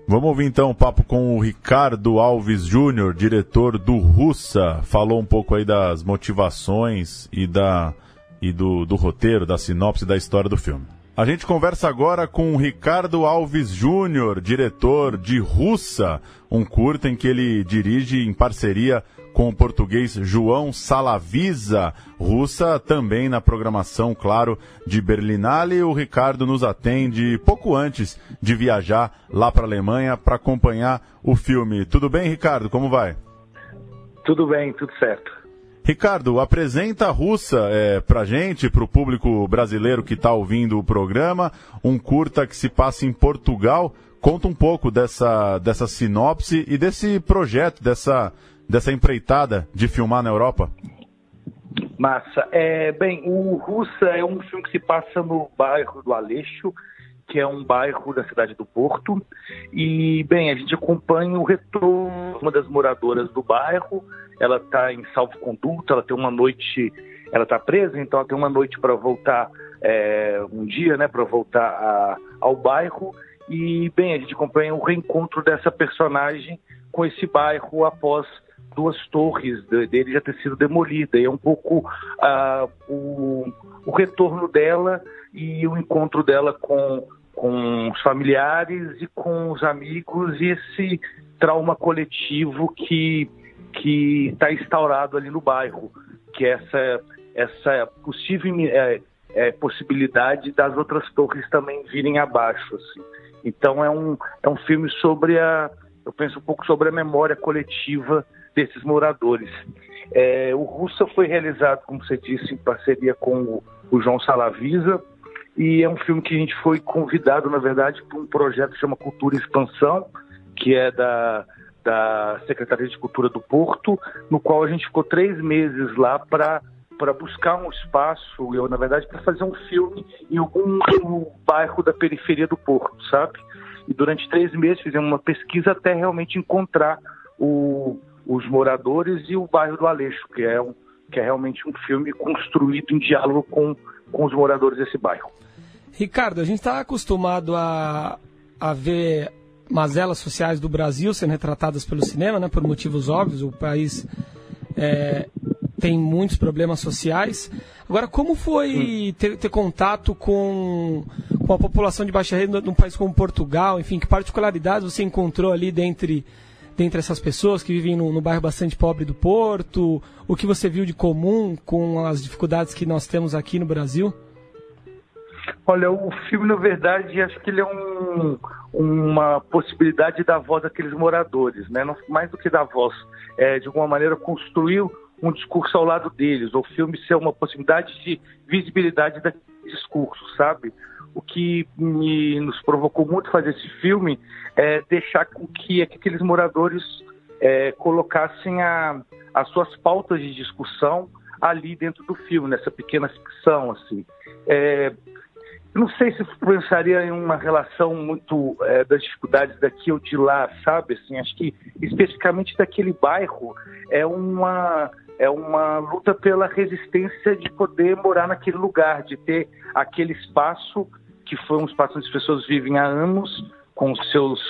Vamos ouvir então o papo com o Ricardo Alves Júnior, diretor do Russa. Falou um pouco aí das motivações e, da, e do, do roteiro, da sinopse, da história do filme. A gente conversa agora com o Ricardo Alves Júnior, diretor de Russa, um curta em que ele dirige em parceria com o português João Salavisa. Russa também na programação, claro, de Berlinale. O Ricardo nos atende pouco antes de viajar lá para a Alemanha para acompanhar o filme. Tudo bem, Ricardo? Como vai? Tudo bem, tudo certo. Ricardo, apresenta a Russa é, para a gente, para o público brasileiro que está ouvindo o programa, um curta que se passa em Portugal. Conta um pouco dessa, dessa sinopse e desse projeto, dessa... dessa empreitada de filmar na Europa? Massa. É, bem, o Russa é um filme que se passa no bairro do Aleixo, que é um bairro da cidade do Porto. E, bem, a gente acompanha o retorno de uma das moradoras do bairro. Ela está em salvo-conduto, ela tem uma noite... Ela está presa, então ela tem uma noite para voltar... É, um dia, né, para voltar a, ao bairro. E, bem, a gente acompanha o reencontro dessa personagem com esse bairro após... duas torres dele já ter sido demolida, e é um pouco uh, o, o retorno dela e o encontro dela com, com os familiares e com os amigos, e esse trauma coletivo que que está instaurado ali no bairro, que é essa, essa possível é, é, possibilidade das outras torres também virem abaixo, assim. Então é um, é um filme sobre a, eu penso um pouco sobre a memória coletiva desses moradores. É, o Russa foi realizado, como você disse, em parceria com o, o João Salavisa, e é um filme que a gente foi convidado, na verdade, para um projeto que chama Cultura e Expansão, que é da, da Secretaria de Cultura do Porto, no qual a gente ficou três meses lá para para buscar um espaço, eu, na verdade, para fazer um filme em algum bairro da periferia do Porto, sabe? E durante três meses fizemos uma pesquisa até realmente encontrar o os moradores e o bairro do Aleixo, que é, um, que é realmente um filme construído em diálogo com, com os moradores desse bairro. Ricardo, a gente está acostumado a, a ver mazelas sociais do Brasil sendo retratadas pelo cinema, né, por motivos óbvios. O país é, tem muitos problemas sociais. Agora, como foi ter, ter contato com, com a população de baixa renda de um país como Portugal? Enfim, que particularidades você encontrou ali dentre, dentre essas pessoas que vivem no, no bairro bastante pobre do Porto? O que você viu de comum com as dificuldades que nós temos aqui no Brasil? Olha, o filme, na verdade, acho que ele é um, uma possibilidade da voz daqueles moradores, né? Mais do que da voz, é, de alguma maneira, construiu um discurso ao lado deles. O filme ser uma possibilidade de visibilidade daquele discurso, sabe? O que me, nos provocou muito fazer esse filme é deixar com que aqueles moradores é, colocassem a, as suas pautas de discussão ali dentro do filme, nessa pequena ficção, assim. É... Não sei se pensaria em uma relação muito é, das dificuldades daqui ou de lá, sabe? Assim, acho que especificamente daquele bairro é uma, é uma luta pela resistência de poder morar naquele lugar, de ter aquele espaço que foi um espaço onde as pessoas vivem há anos com seus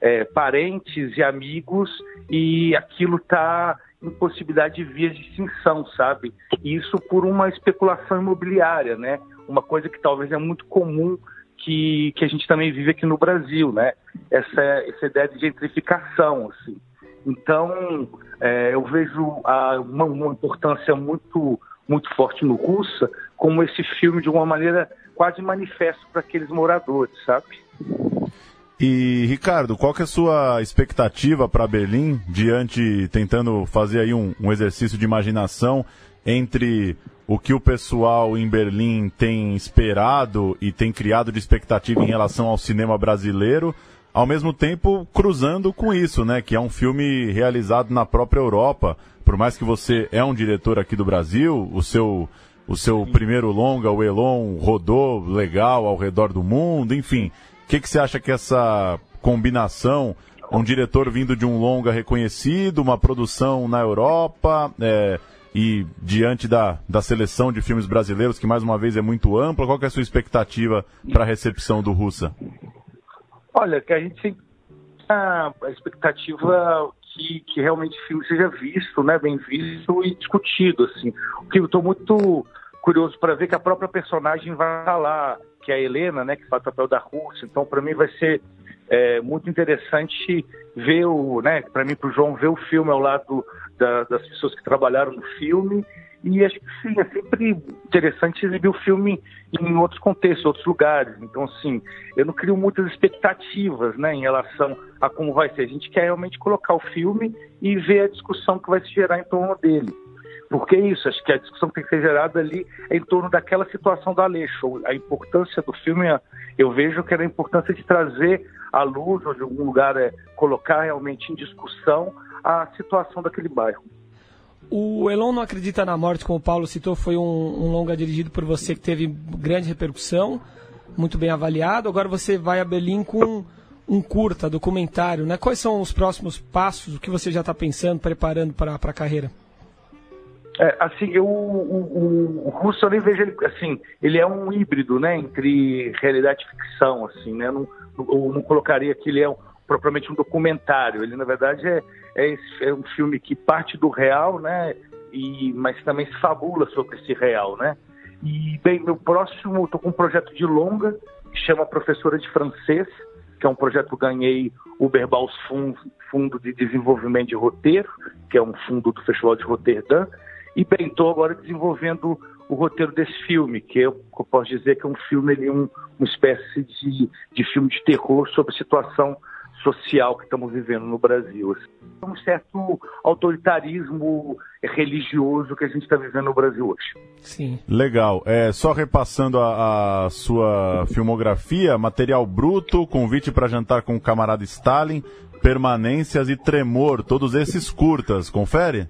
é, parentes e amigos, e aquilo está em possibilidade de vias de extinção, sabe? E isso por uma especulação imobiliária, né? Uma coisa que talvez é muito comum que, que a gente também vive aqui no Brasil, né? Essa, essa ideia de gentrificação, assim. Então, é, eu vejo a, uma, uma importância muito, muito forte no Russa, como esse filme, de uma maneira, quase manifesto para aqueles moradores, sabe? E, Ricardo, qual que é a sua expectativa para Berlim, diante, tentando fazer aí um, um exercício de imaginação entre o que o pessoal em Berlim tem esperado e tem criado de expectativa em relação ao cinema brasileiro, ao mesmo tempo cruzando com isso, né, que é um filme realizado na própria Europa. Por mais que você é um diretor aqui do Brasil, o seu, o seu primeiro longa, o Elon, rodou legal ao redor do mundo, enfim. O que, que você acha que essa combinação, um diretor vindo de um longa reconhecido, uma produção na Europa... É, e diante da, da seleção de filmes brasileiros, que mais uma vez é muito ampla, qual que é a sua expectativa para a recepção do Russa? Olha, que a gente tem a expectativa que, que realmente o filme seja visto, né, bem visto e discutido, assim. O que eu estou muito curioso para ver, que a própria personagem vai falar, que é a Helena, né, que faz o papel da Rússia. Então, para mim, vai ser é, muito interessante ver o, né, para mim, para o João, ver o filme ao lado Da, das pessoas que trabalharam no filme. E acho que sim, é sempre interessante exibir o filme em outros contextos, outros lugares. Então, assim, eu não crio muitas expectativas, né, em relação a como vai ser. A gente quer realmente colocar o filme e ver a discussão que vai se gerar em torno dele. Porque é isso, acho que a discussão que tem que ser gerada ali é em torno daquela situação do Aleixo. A importância do filme, eu vejo que era a importância de trazer à luz, ou de algum lugar, é colocar realmente em discussão a situação daquele bairro. O Elon Não Acredita na Morte, como o Paulo citou, foi um, um longa dirigido por você que teve grande repercussão, muito bem avaliado. Agora você vai a Berlim com um curta, documentário, né? Quais são os próximos passos? O que você já está pensando, preparando para a carreira? É, assim, eu, o, o, o Russo, eu nem vejo ele, assim, ele é um híbrido, né, entre realidade e ficção, assim, né? Eu não, eu não colocaria que ele é um, propriamente um documentário. Ele, na verdade, é, é, esse, é um filme que parte do real, né, e, mas também se fabula sobre esse real, né. E, bem, meu próximo, estou com um projeto de longa, que chama Professora de Francês, que é um projeto que eu ganhei o Berbaus Fundo de Desenvolvimento de Roteiro, que é um fundo do Festival de Roterdã. E bem, estou agora desenvolvendo o roteiro desse filme, que eu, eu posso dizer que é um filme, ele, um, uma espécie de, de filme de terror sobre a situação social que estamos vivendo no Brasil. É um certo autoritarismo religioso que a gente está vivendo no Brasil hoje. Sim. Legal. É, só repassando a, a sua filmografia, Material Bruto, Convite para Jantar com o Camarada Stalin, Permanências e Tremor, todos esses curtas. Confere?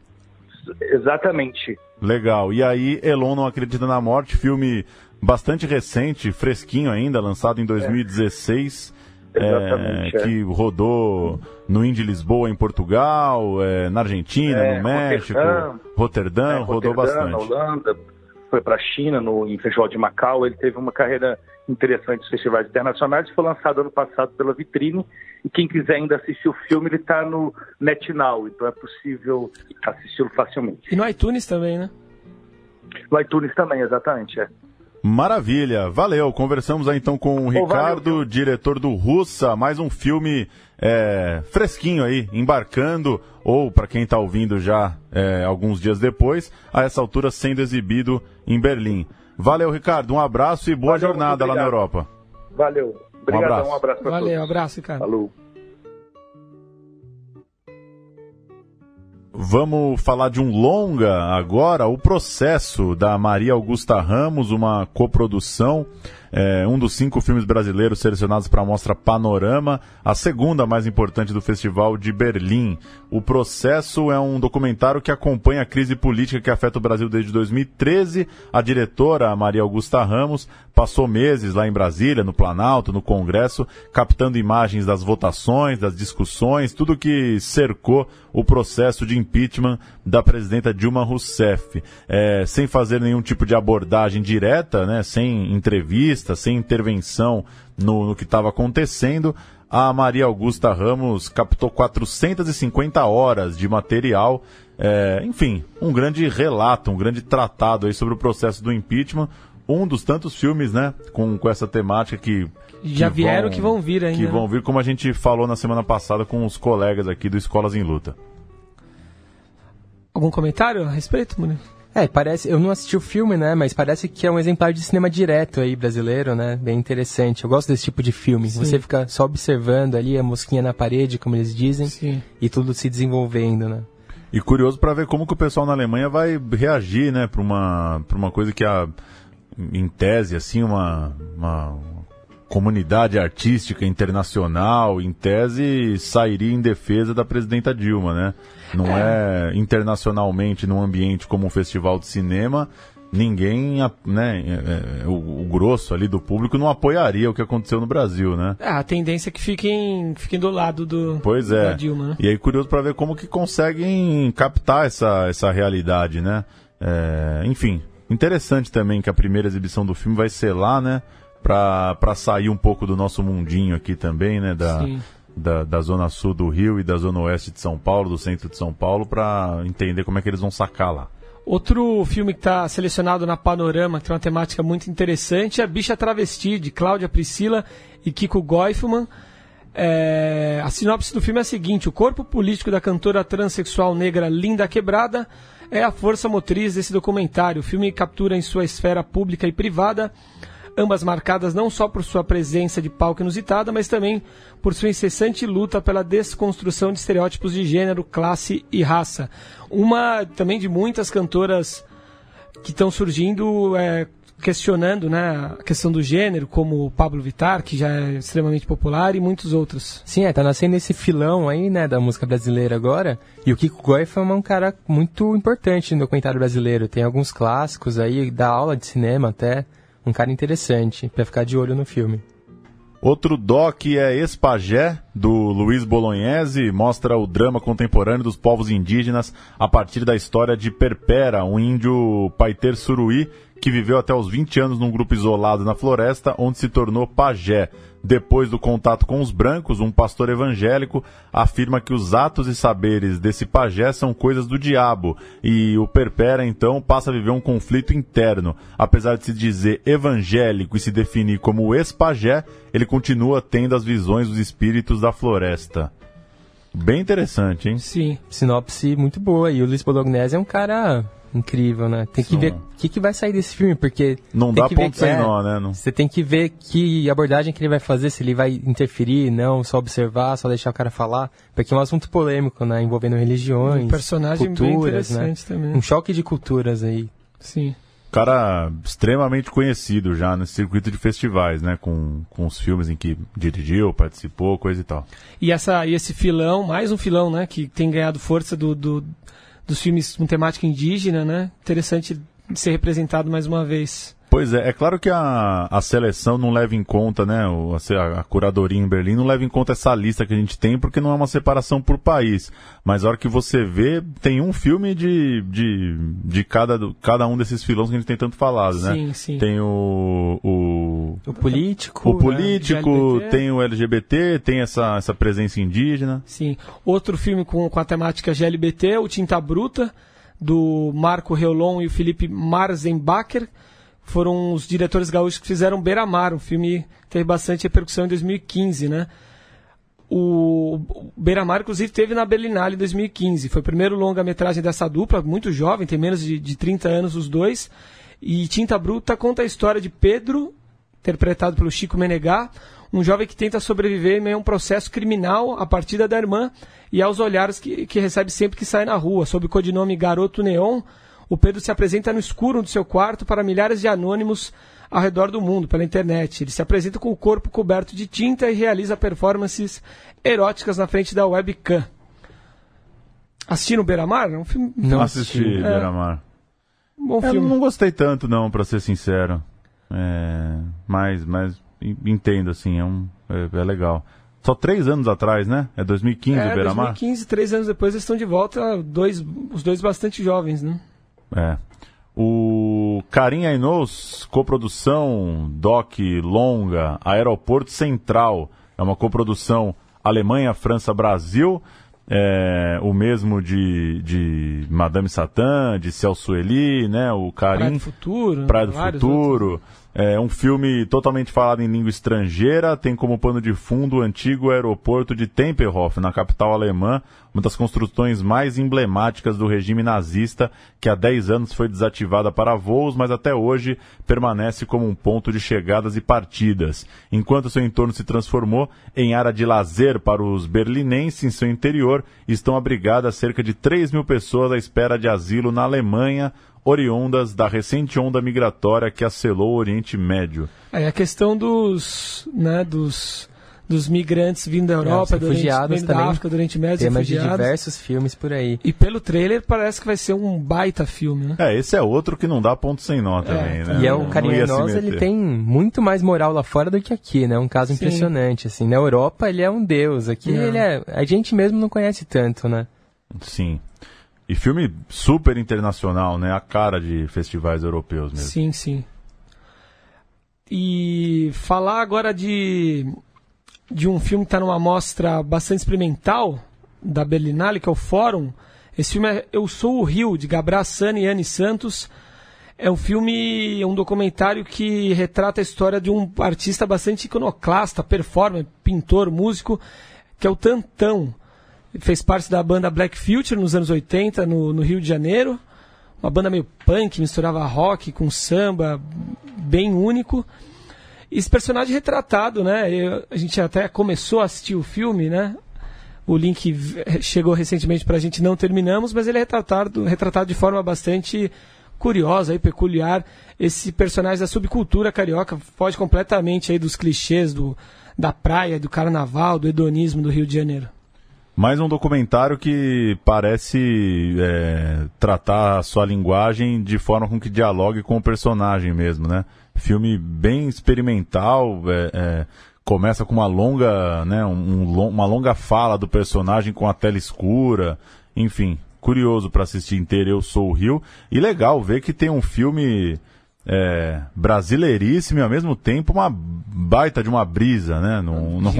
Exatamente. Legal. E aí, Elon Não Acredita na Morte, filme bastante recente, fresquinho ainda, lançado em dois mil e dezesseis, é. Exatamente, é, é. que rodou no Indy Lisboa, em Portugal, é, na Argentina, é, no México, Roterdã, Roterdã, é, Roterdã rodou Roterdã, bastante. Na Holanda, foi para a China, no em Festival de Macau. Ele teve uma carreira interessante nos festivais internacionais. Foi lançado ano passado pela Vitrine. E quem quiser ainda assistir o filme, ele está no NetNow. Então é possível assisti-lo facilmente. E no iTunes também, né? No iTunes também, exatamente, é. Maravilha, valeu. Conversamos aí então com o Ricardo, oh, valeu, diretor do Russa, mais um filme é, fresquinho aí, embarcando, ou para quem está ouvindo já é, alguns dias depois, a essa altura sendo exibido em Berlim. Valeu, Ricardo, um abraço e boa valeu, jornada lá na Europa. Valeu, obrigado, um abraço, um abraço para todos. Valeu, um abraço, Ricardo. Falou. Vamos falar de um longa agora, O Processo, da Maria Augusta Ramos, uma coprodução, é, um dos cinco filmes brasileiros selecionados para a mostra Panorama, a segunda mais importante do Festival de Berlim. O Processo é um documentário que acompanha a crise política que afeta o Brasil desde dois mil e treze. A diretora, a Maria Augusta Ramos, passou meses lá em Brasília, no Planalto, no Congresso, captando imagens das votações, das discussões, tudo que cercou o processo de impeachment da presidenta Dilma Rousseff. É, sem fazer nenhum tipo de abordagem direta, né, sem entrevista, sem intervenção no, no que estava acontecendo, a Maria Augusta Ramos captou quatrocentas e cinquenta horas de material. É, enfim, um grande relato, um grande tratado aí sobre o processo do impeachment. Um dos tantos filmes, né, com, com essa temática que... Já que vieram, vão, que vão vir ainda. Que vão vir, como a gente falou na semana passada com os colegas aqui do Escolas em Luta. Algum comentário a respeito, Murilo? É, parece... Eu não assisti o filme, né, mas parece que é um exemplar de cinema direto aí, brasileiro, né, bem interessante. Eu gosto desse tipo de filme. Sim. Você fica só observando ali a mosquinha na parede, como eles dizem, sim, e tudo se desenvolvendo, né. E curioso para ver como que o pessoal na Alemanha vai reagir, né, para uma, pra uma coisa que a... em tese, assim, uma, uma comunidade artística internacional, em tese, sairia em defesa da presidenta Dilma, né? Não é, é internacionalmente, num ambiente como um festival de cinema, ninguém, né, o, o grosso ali do público não apoiaria o que aconteceu no Brasil, né? É, a tendência é que fiquem, fiquem do lado do, pois é, da Dilma, né? E aí curioso para ver como que conseguem captar essa, essa realidade, né? É, enfim... Interessante também que a primeira exibição do filme vai ser lá, né? Pra, pra sair um pouco do nosso mundinho aqui também, né? Da, da, da zona sul do Rio e da zona oeste de São Paulo, do centro de São Paulo, pra entender como é que eles vão sacar lá. Outro filme que está selecionado na Panorama, que tem uma temática muito interessante, é A Bicha Travesti, de Cláudia Priscila e Kiko Goifman. É... A sinopse do filme é a seguinte: o corpo político da cantora transexual negra Linda Quebrada é a força motriz desse documentário. O filme captura em sua esfera pública e privada, ambas marcadas não só por sua presença de palco inusitada, mas também por sua incessante luta pela desconstrução de estereótipos de gênero, classe e raça. Uma também de muitas cantoras que estão surgindo, é, questionando, né, a questão do gênero, como o Pablo Vittar, que já é extremamente popular, e muitos outros. Sim, é, tá nascendo esse filão aí, né, da música brasileira agora, e o Kiko Goifman é um cara muito importante no documentário brasileiro, tem alguns clássicos aí, dá aula de cinema até, um cara interessante, pra ficar de olho no filme. Outro doc é Espagé, do Luiz Bolognese, mostra o drama contemporâneo dos povos indígenas a partir da história de Perpera, um índio paiter suruí, que viveu até os vinte anos num grupo isolado na floresta, onde se tornou pajé. Depois do contato com os brancos, um pastor evangélico afirma que os atos e saberes desse pajé são coisas do diabo, e o Perpera, então, passa a viver um conflito interno. Apesar de se dizer evangélico e se definir como ex-pajé, ele continua tendo as visões dos espíritos da floresta. Bem interessante, hein? Sim, sinopse muito boa. E o Luiz Bolognese é um cara... incrível, né? Tem que Sim. ver o que, que vai sair desse filme, porque... Não dá ponto sem nó, né? Não. Você tem que ver que abordagem que ele vai fazer, se ele vai interferir, não, só observar, só deixar o cara falar, porque é um assunto polêmico, né? Envolvendo religiões, um personagem culturas, bem interessante, né? Também. Um choque de culturas aí. Sim. Cara extremamente conhecido já nesse circuito de festivais, né? Com, com os filmes em que dirigiu, participou, coisa e tal. E, essa, e esse filão, mais um filão, né? Que tem ganhado força do... do... dos filmes com temática indígena, né? Interessante de ser representado mais uma vez. Pois é, é claro que a, a seleção não leva em conta, né, o, a, a curadoria em Berlim não leva em conta essa lista que a gente tem, porque não é uma separação por país. Mas a hora que você vê, tem um filme de, de, de cada, cada um desses filões que a gente tem tanto falado, né? Sim, sim. Tem o... O, o político. O político, né? Tem o L G B T, tem essa, essa presença indígena. Sim. Outro filme com, com a temática G L B T, o Tinta Bruta, do Marco Reolon e o Felipe Marzenbacher. Foram os diretores gaúchos que fizeram Beira-Mar, um filme que teve bastante repercussão em dois mil e quinze, né? O Beira-Mar, inclusive, teve na Berlinale em dois mil e quinze. Foi o primeiro longa-metragem dessa dupla, muito jovem, tem menos de, de trinta anos os dois. E Tinta Bruta conta a história de Pedro, interpretado pelo Chico Menegá, um jovem que tenta sobreviver em meio a um processo criminal à partida da irmã e aos olhares que, que recebe sempre que sai na rua. Sob o codinome Garoto Neon, o Pedro se apresenta no escuro do seu quarto para milhares de anônimos ao redor do mundo, pela internet. Ele se apresenta com o corpo coberto de tinta e realiza performances eróticas na frente da webcam. Assistiram Beira-Mar? É um filme... Não assisti é... Beira-Mar. Bom filme. Eu não gostei tanto, não, para ser sincero. É... Mas, mas entendo, assim, é, um... é legal. Só três anos atrás, né? É dois mil e quinze, é, Beira-Mar? É, dois mil e quinze, três anos depois eles estão de volta, dois... os dois bastante jovens, né? É. O Karim Ainous, coprodução, doc, longa, Aeroporto Central, é uma coprodução Alemanha, França, Brasil, é, o mesmo de, de Madame Satã, de Céu Sueli, né, o Karim... Praia do Futuro. Praia do Futuro, é um filme totalmente falado em língua estrangeira, tem como pano de fundo o antigo aeroporto de Tempelhof, na capital alemã, uma das construções mais emblemáticas do regime nazista, que há dez anos foi desativada para voos, mas até hoje permanece como um ponto de chegadas e partidas. Enquanto seu entorno se transformou em área de lazer para os berlinenses, em seu interior estão abrigadas cerca de três mil pessoas à espera de asilo na Alemanha, oriundas da recente onda migratória que assolou o Oriente Médio. É, a questão dos... Né, dos... dos migrantes vindo da Europa, é, do Oriente, da África, do Oriente Médio, temas de diversos filmes por aí. E pelo trailer parece que vai ser um baita filme, né? É, esse é outro que não dá ponto sem nó também, é, né? E é, o Karim Ainous, ele tem muito mais moral lá fora do que aqui, né? Um caso Sim. impressionante, assim. Na Europa ele é um deus, aqui é. ele é... A gente mesmo não conhece tanto, né? Sim. E filme super internacional, né? A cara de festivais europeus mesmo. Sim, sim. E falar agora de... de um filme que está numa mostra bastante experimental da Berlinale, que é o Fórum. Esse filme é Eu Sou o Rio, de Gabra Sani e Anne Santos. É um filme, um documentário que retrata a história de um artista bastante iconoclasta, performer, pintor, músico, que é o Tantão. Ele fez parte da banda Black Future nos anos oitenta, no, no Rio de Janeiro. Uma banda meio punk, misturava rock com samba, bem único. Esse personagem retratado, né? Eu, a gente até começou a assistir o filme, né? O link chegou recentemente pra gente, não terminamos, mas ele é retratado, retratado de forma bastante curiosa e peculiar. Esse personagem da subcultura carioca foge completamente aí dos clichês do, da praia, do carnaval, do hedonismo do Rio de Janeiro. Mais um documentário que parece é, tratar a sua linguagem de forma com que dialogue com o personagem mesmo, né? Filme bem experimental, é, é, começa com uma longa, né, um, uma longa fala do personagem com a tela escura, enfim, curioso para assistir inteiro Eu Sou o Rio. E legal ver que tem um filme é, brasileiríssimo e ao mesmo tempo uma baita de uma brisa, né? Não, não,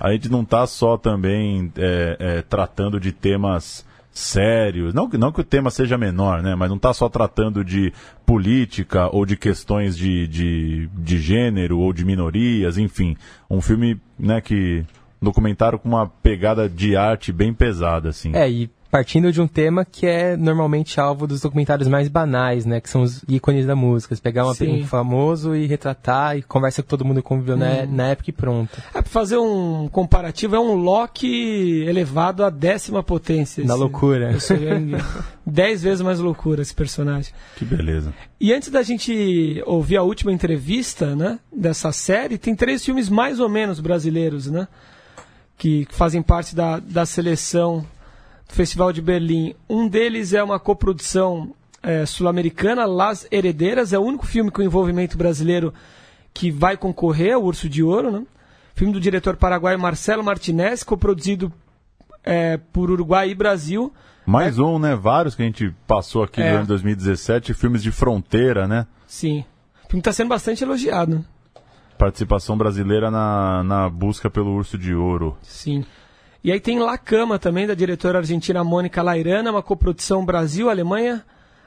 a gente não tá só também é, é, tratando de temas sérios, não, não que o tema seja menor, né? Mas não está só tratando de política ou de questões de, de, de gênero ou de minorias, enfim. Um filme, né, que... um documentário com uma pegada de arte bem pesada, assim. É, e partindo de um tema que é normalmente alvo dos documentários mais banais, né? Que são os ícones da música. Pegar uma, um famoso e retratar e conversa com todo mundo que conviveu hum. na, na época e pronto. É, pra fazer um comparativo, é um Loki elevado à décima potência. Na esse, loucura. Dez vezes mais loucura esse personagem. Que beleza. E antes da gente ouvir a última entrevista, né? Dessa série, tem três filmes mais ou menos brasileiros, né? Que fazem parte da, da seleção... Festival de Berlim. Um deles é uma coprodução é, sul-americana, Las Herederas, é o único filme com envolvimento brasileiro que vai concorrer ao Urso de Ouro, né? Filme do diretor paraguaio Marcelo Martinez, coproduzido é, por Uruguai e Brasil. Mais é... um, né? Vários que a gente passou aqui é. durante dois mil e dezessete, filmes de fronteira, né? Sim. O filme está sendo bastante elogiado. Participação brasileira na, na busca pelo Urso de Ouro. Sim. E aí tem La Cama também, da diretora argentina Mônica Lairana, uma coprodução Brasil, Alemanha,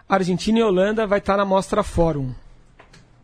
Argentina e Holanda, vai estar na Mostra Fórum.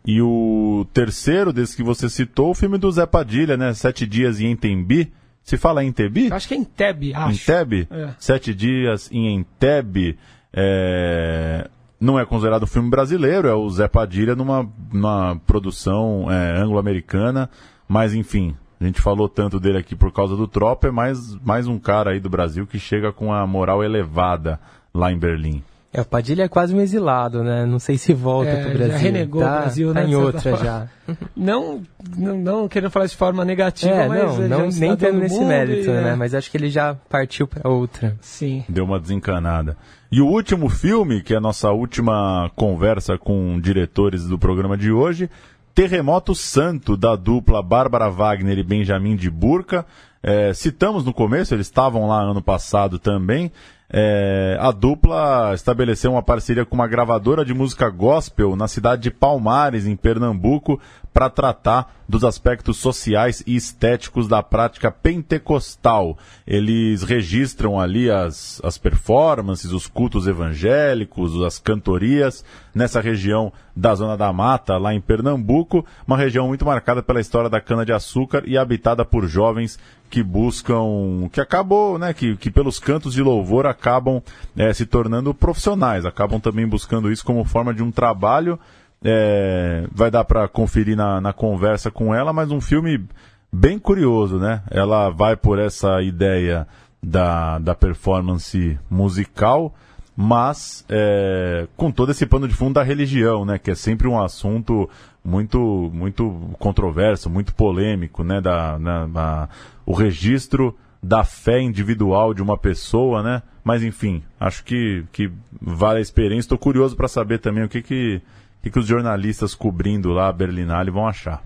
E o terceiro desse que você citou, o filme do Zé Padilha, né? Sete Dias em Entebbe. Se fala em Entebbe? Acho que é Entebbe, acho. Entebbe? É. Sete Dias em Entebbe. É... Não é considerado filme brasileiro, é o Zé Padilha numa, numa produção é, anglo-americana. Mas, enfim, a gente falou tanto dele aqui por causa do Tropa, é mais, mais um cara aí do Brasil que chega com a moral elevada lá em Berlim. É, o Padilha é quase um exilado, né? Não sei se volta é, pro Brasil. Já renegou tá, o Brasil, tá né? Tá em outra já. Não, não, não querendo falar de forma negativa, é, mas... Não, não, nem tendo nesse mérito, e, né? Mas acho que ele já partiu para outra. Sim. Deu uma desencanada. E o último filme, que é a nossa última conversa com diretores do programa de hoje, Terremoto Santo, da dupla Bárbara Wagner e Benjamin de Burca. É, citamos no começo, eles estavam lá ano passado também... É, a dupla estabeleceu uma parceria com uma gravadora de música gospel na cidade de Palmares, em Pernambuco, para tratar dos aspectos sociais e estéticos da prática pentecostal. Eles registram ali as, as performances, os cultos evangélicos, as cantorias, nessa região da Zona da Mata, lá em Pernambuco, uma região muito marcada pela história da cana-de-açúcar e habitada por jovens que buscam, que acabou, né, que, que pelos cantos de louvor acabam é, se tornando profissionais, acabam também buscando isso como forma de um trabalho. É, vai dar para conferir na, na conversa com ela, mas um filme bem curioso, né? Ela vai por essa ideia da, da performance musical, mas é, com todo esse pano de fundo da religião, né? Que é sempre um assunto muito, muito controverso, muito polêmico, né? Da, na, na, o registro da fé individual de uma pessoa, né? Mas enfim, acho que, que vale a experiência. Estou curioso para saber também o que que O que os jornalistas cobrindo lá a Berlinale vão achar.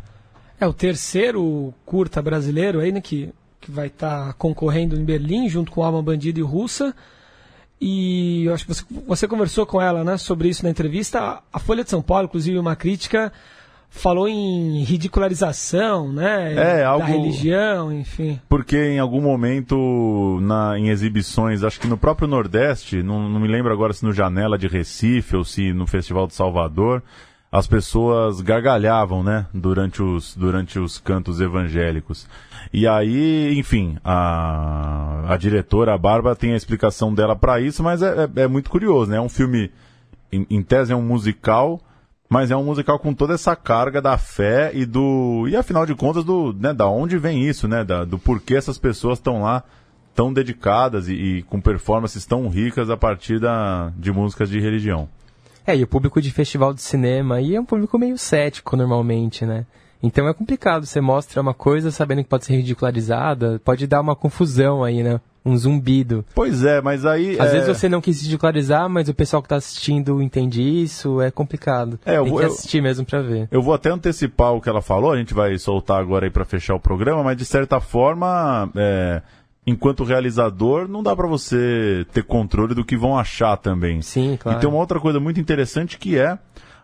É o terceiro curta brasileiro aí, né, que, que vai estar tá concorrendo em Berlim, junto com Alma Bandida e Russa. E eu acho que você, você conversou com ela, né, sobre isso na entrevista. A Folha de São Paulo, inclusive, uma crítica, falou em ridicularização, né, é, da algo... religião, enfim. Porque em algum momento, na, em exibições, acho que no próprio Nordeste, não, não me lembro agora se no Janela de Recife ou se no Festival de Salvador, as pessoas gargalhavam, né, durante os, durante os cantos evangélicos. E aí, enfim, a, a diretora, a Bárbara, tem a explicação dela para isso, mas é, é, é muito curioso, né, é um filme, em, em tese é um musical... Mas é um musical com toda essa carga da fé e do... E afinal de contas, do, né, da onde vem isso, né? Da, do porquê essas pessoas estão lá tão dedicadas e, e com performances tão ricas a partir da, de músicas de religião. É, e o público de festival de cinema aí é um público meio cético normalmente, né? Então é complicado, você mostra uma coisa sabendo que pode ser ridicularizada, pode dar uma confusão aí, né? Um zumbido. Pois é, mas aí... Às é... vezes você não quis ridicularizar, mas o pessoal que está assistindo entende isso, é complicado. É, eu Tem vou, que assistir eu... mesmo para ver. Eu vou até antecipar o que ela falou, a gente vai soltar agora aí para fechar o programa, mas de certa forma, é, enquanto realizador, não dá para você ter controle do que vão achar também. Sim, claro. E tem uma outra coisa muito interessante que é...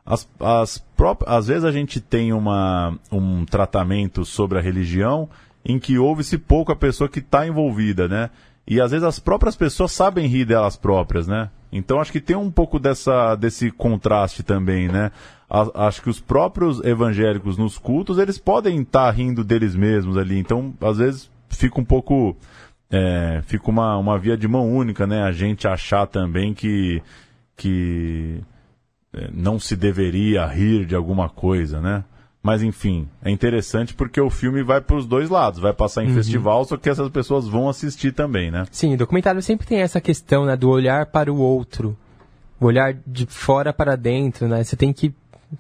As, as pró- Às vezes a gente tem uma, um tratamento sobre a religião em que ouve-se pouco a pessoa que está envolvida, né? E às vezes as próprias pessoas sabem rir delas próprias, né? Então acho que tem um pouco dessa, desse contraste também, né? A, acho que os próprios evangélicos nos cultos, eles podem estar tá rindo deles mesmos ali. Então, às vezes, fica um pouco... É, fica uma, uma via de mão única, né? A gente achar também que... que... não se deveria rir de alguma coisa, né? Mas, enfim, é interessante porque o filme vai para os dois lados. Vai passar em uhum. festival, só que essas pessoas vão assistir também, né? Sim, o documentário sempre tem essa questão, né? Do olhar para o outro. O olhar de fora para dentro, né? Você tem que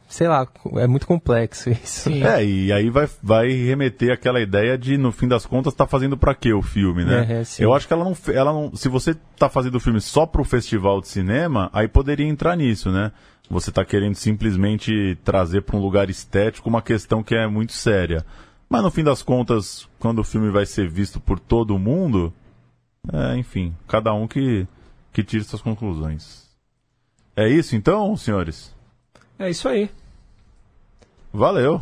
sei lá, é muito complexo isso. Sim. É, e aí vai, vai remeter àquela ideia de, no fim das contas, tá fazendo pra quê o filme, né? É, eu acho que ela não, ela não... Se você tá fazendo o filme só pro festival de cinema, aí poderia entrar nisso, né? Você tá querendo simplesmente trazer pra um lugar estético uma questão que é muito séria. Mas, no fim das contas, quando o filme vai ser visto por todo mundo... É, enfim, cada um que, que tire suas conclusões. É isso, então, senhores? É isso aí. Valeu.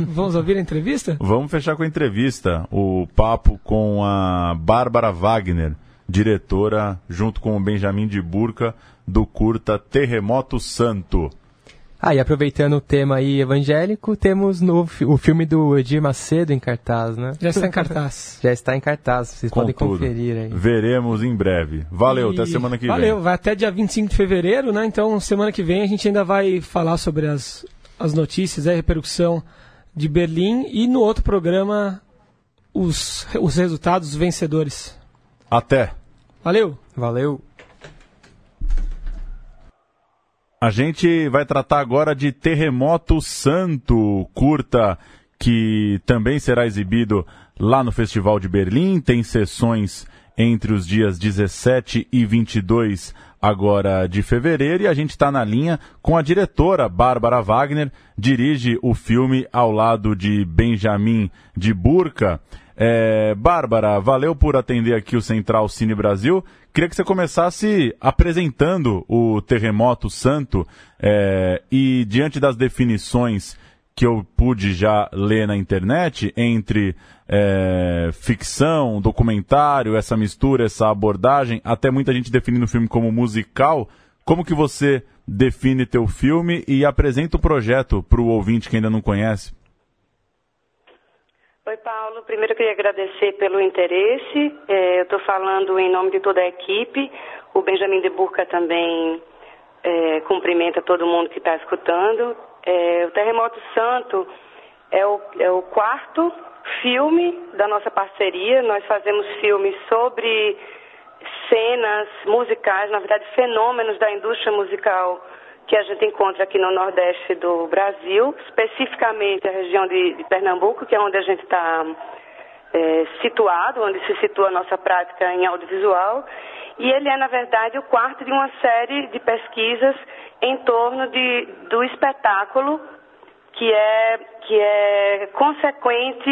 Vamos ouvir a entrevista? Vamos fechar com a entrevista. O papo com a Bárbara Wagner, diretora, junto com o Benjamin de Burca, do curta Terremoto Santo. Ah, e aproveitando o tema aí evangélico, temos no, o filme do Edir Macedo em cartaz, né? Já está em cartaz. Já está em cartaz, vocês Contudo, podem conferir aí. Veremos em breve. Valeu, e... até semana que Valeu, vem. Valeu, vai até dia vinte e cinco de fevereiro, né? Então, semana que vem a gente ainda vai falar sobre as, as notícias, a repercussão de Berlim e no outro programa os, os resultados, os vencedores. Até. Valeu. Valeu. A gente vai tratar agora de Terremoto Santo, curta que também será exibido lá no Festival de Berlim. Tem sessões entre os dias dezessete e vinte e dois agora de fevereiro. E a gente está na linha com a diretora Bárbara Wagner, dirige o filme ao lado de Benjamin de Burca. É, Bárbara, valeu por atender aqui o Central Cine Brasil. Queria que você começasse apresentando o Terremoto Santo é, e diante das definições que eu pude já ler na internet entre é, ficção, documentário, essa mistura, essa abordagem, até muita gente definindo o filme como musical. Como que você define teu filme e apresenta o projeto para o ouvinte que ainda não conhece? Oi, Paulo. Primeiro eu queria agradecer pelo interesse. É, eu estou falando em nome de toda a equipe. O Benjamin de Burca também é, cumprimenta todo mundo que está escutando. É, o Terremoto Santo é o, é o quarto filme da nossa parceria. Nós fazemos filmes sobre cenas musicais, na verdade fenômenos da indústria musical que a gente encontra aqui no Nordeste do Brasil, especificamente a região de, de Pernambuco, que é onde a gente está é, situado, onde se situa a nossa prática em audiovisual. E ele é, na verdade, o quarto de uma série de pesquisas em torno de, do espetáculo, que é, que é consequente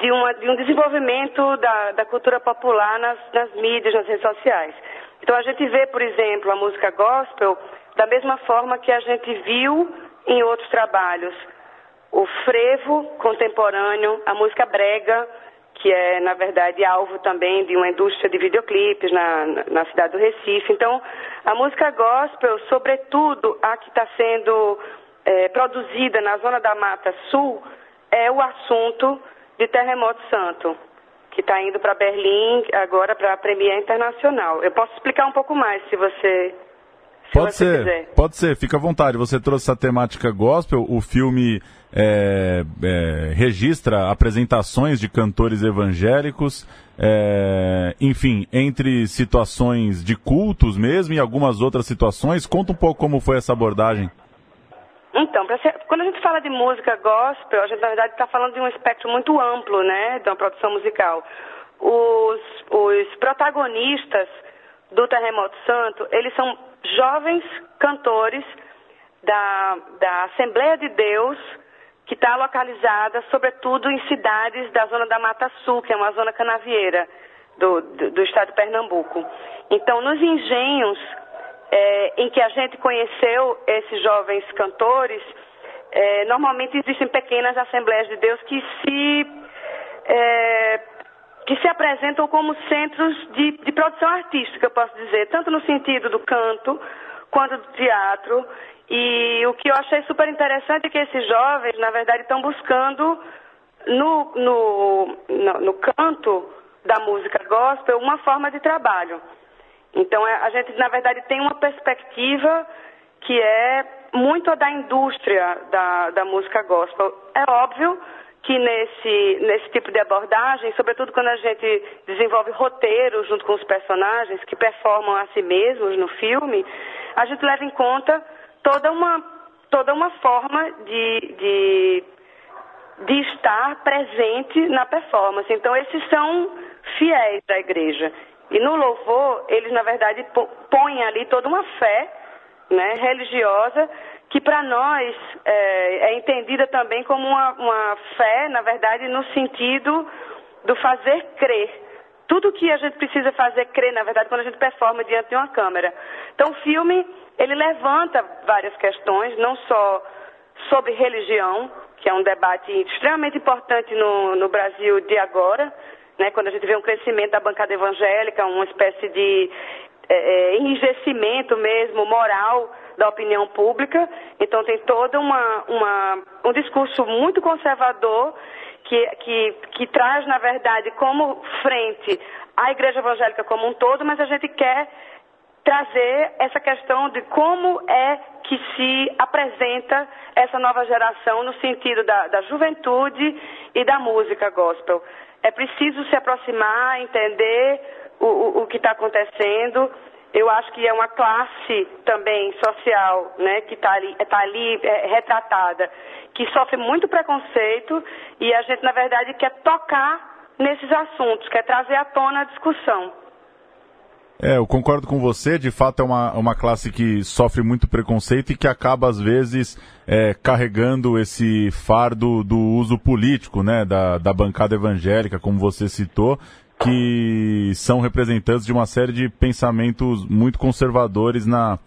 de, uma, de um desenvolvimento da, da cultura popular nas, nas mídias, nas redes sociais. Então a gente vê, por exemplo, a música gospel da mesma forma que a gente viu em outros trabalhos. O frevo contemporâneo, a música brega, que é, na verdade, alvo também de uma indústria de videoclipes na, na cidade do Recife. Então, a música gospel, sobretudo a que está sendo é, produzida na zona da Mata Sul, é o assunto de Terremoto Santo, que está indo para Berlim agora para a premiere internacional. Eu posso explicar um pouco mais, se você... Pode ser, pode ser, fica à vontade. Você trouxe essa temática gospel, o filme é, é, registra apresentações de cantores evangélicos, é, enfim, entre situações de cultos mesmo e algumas outras situações. Conta um pouco como foi essa abordagem. Então, pra ser, quando a gente fala de música gospel, a gente na verdade está falando de um espectro muito amplo, né, de uma produção musical. Os, os protagonistas do Terremoto Santo, eles são... jovens cantores da, da Assembleia de Deus, que está localizada, sobretudo, em cidades da zona da Mata Sul, que é uma zona canavieira do, do, do estado de Pernambuco. Então, nos engenhos é, em que a gente conheceu esses jovens cantores, é, normalmente existem pequenas Assembleias de Deus que se, é, que se apresentam como centros de, de produção artística, eu posso dizer, tanto no sentido do canto quanto do teatro. E o que eu achei super interessante é que esses jovens, na verdade, estão buscando no, no, no, no canto da música gospel uma forma de trabalho. Então, a gente, na verdade, tem uma perspectiva que é muito da indústria da, da música gospel. É óbvio que nesse, nesse tipo de abordagem, sobretudo quando a gente desenvolve roteiros junto com os personagens que performam a si mesmos no filme, a gente leva em conta toda uma, toda uma forma de, de, de estar presente na performance. Então, esses são fiéis da igreja. E no louvor, eles, na verdade, põem ali toda uma fé, né, religiosa, que para nós é, é entendida também como uma, uma fé, na verdade, no sentido do fazer crer. Tudo que a gente precisa fazer crer, na verdade, quando a gente performa diante de uma câmera. Então, o filme, ele levanta várias questões, não só sobre religião, que é um debate extremamente importante no, no Brasil de agora, né, quando a gente vê um crescimento da bancada evangélica, uma espécie de é, enrijecimento mesmo moral da opinião pública. Então, tem todo uma, uma, um discurso muito conservador que, que, que traz, na verdade, como frente a igreja evangélica como um todo, mas a gente quer trazer essa questão de como é que se apresenta essa nova geração no sentido da, da juventude e da música gospel. É preciso se aproximar, entender o, o, o que está acontecendo. Eu acho que é uma classe também social, né, que está ali, tá ali é, retratada, que sofre muito preconceito, e a gente, na verdade, quer tocar nesses assuntos, quer trazer à tona a discussão. É, eu concordo com você, de fato é uma, uma classe que sofre muito preconceito e que acaba, às vezes, é, carregando esse fardo do uso político, né, da, da bancada evangélica, como você citou, que são representantes de uma série de pensamentos muito conservadores na,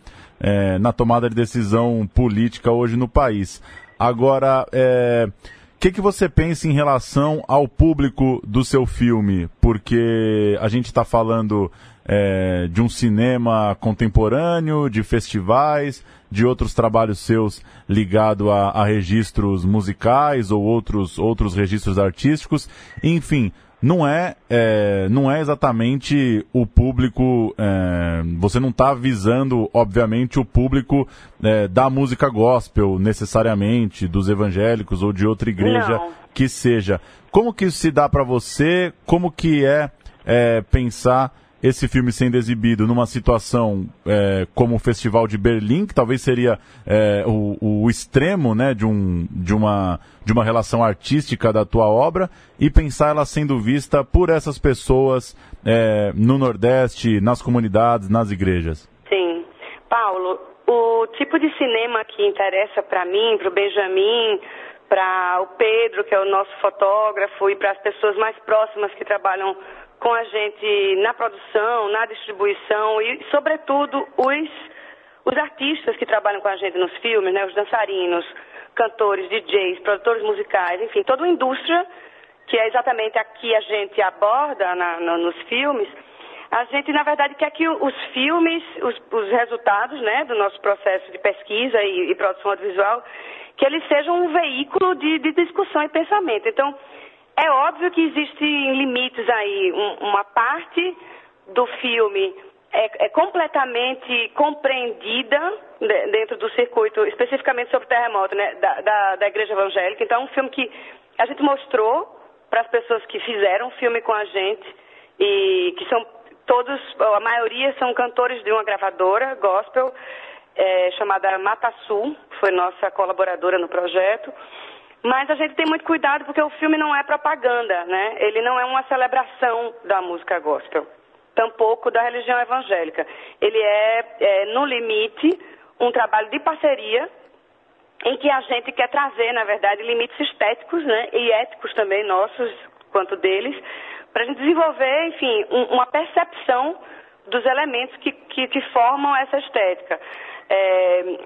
é, na tomada de decisão política hoje no país. Agora, é... o que, que você pensa em relação ao público do seu filme? Porque a gente está falando é, de um cinema contemporâneo, de festivais, de outros trabalhos seus ligados a, a registros musicais ou outros, outros registros artísticos. Enfim, não é, é, não é exatamente o público... É, você não está visando, obviamente, o público é, da música gospel, necessariamente, dos evangélicos ou de outra igreja não. que seja. Como que isso se dá para você? Como que é, é pensar esse filme sendo exibido numa situação é, como o Festival de Berlim, que talvez seria é, o, o extremo, né, de, um, de, uma, de uma relação artística da tua obra, e pensar ela sendo vista por essas pessoas é, no Nordeste, nas comunidades, nas igrejas? Sim. Paulo, o tipo de cinema que interessa para mim, para o Benjamin, para o Pedro, que é o nosso fotógrafo, e para as pessoas mais próximas que trabalham com a gente na produção, na distribuição e, sobretudo, os, os artistas que trabalham com a gente nos filmes, né, os dançarinos, cantores, D Js, produtores musicais, enfim, toda a indústria que é exatamente a que a gente aborda na, na, nos filmes. A gente, na verdade, quer que os filmes, os, os resultados, né, do nosso processo de pesquisa e, e produção audiovisual, que eles sejam um veículo de, de discussão e pensamento. Então, é óbvio que existem limites aí. Um, uma parte do filme é, é completamente compreendida de, dentro do circuito, especificamente sobre o terremoto, né, da, da, da Igreja Evangélica. Então, é um filme que a gente mostrou para as pessoas que fizeram o filme com a gente, e que são todos, a maioria são cantores de uma gravadora gospel é, chamada Matassu, que foi nossa colaboradora no projeto. Mas a gente tem muito cuidado, porque o filme não é propaganda, né? Ele não é uma celebração da música gospel, tampouco da religião evangélica. Ele é, é no limite, um trabalho de parceria em que a gente quer trazer, na verdade, limites estéticos, né, e éticos também nossos, quanto deles, para a gente desenvolver, enfim, um, uma percepção dos elementos que, que, que formam essa estética. É...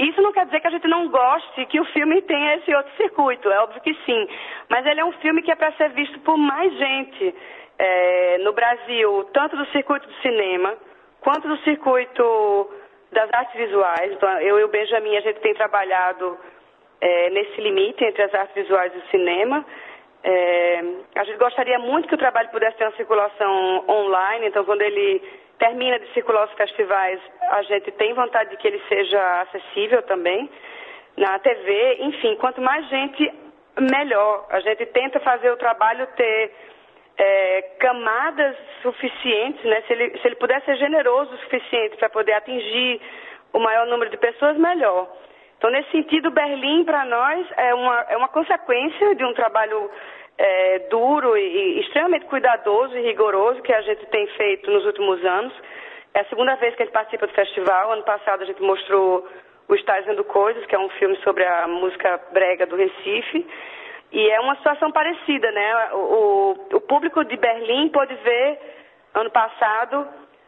Isso não quer dizer que a gente não goste que o filme tenha esse outro circuito, é óbvio que sim. Mas ele é um filme que é para ser visto por mais gente é, no Brasil, tanto do circuito do cinema, quanto do circuito das artes visuais. Então, eu e o Benjamin, a gente tem trabalhado é, nesse limite entre as artes visuais e o cinema. É, a gente gostaria muito que o trabalho pudesse ter uma circulação online, então quando ele termina de circular os festivais, a gente tem vontade de que ele seja acessível também, na T V, enfim, quanto mais gente, melhor. A gente tenta fazer o trabalho ter é, camadas suficientes, né? Se ele, se ele puder ser generoso o suficiente para poder atingir o maior número de pessoas, melhor. Então, nesse sentido, Berlim, para nós, é uma, é uma consequência de um trabalho é, duro e, e extremamente cuidadoso e rigoroso que a gente tem feito nos últimos anos. É a segunda vez que a gente participa do festival. Ano passado, a gente mostrou O Está Dizendo Coisas, que é um filme sobre a música brega do Recife. E é uma situação parecida, né? O, o, o público de Berlim pôde ver, ano passado,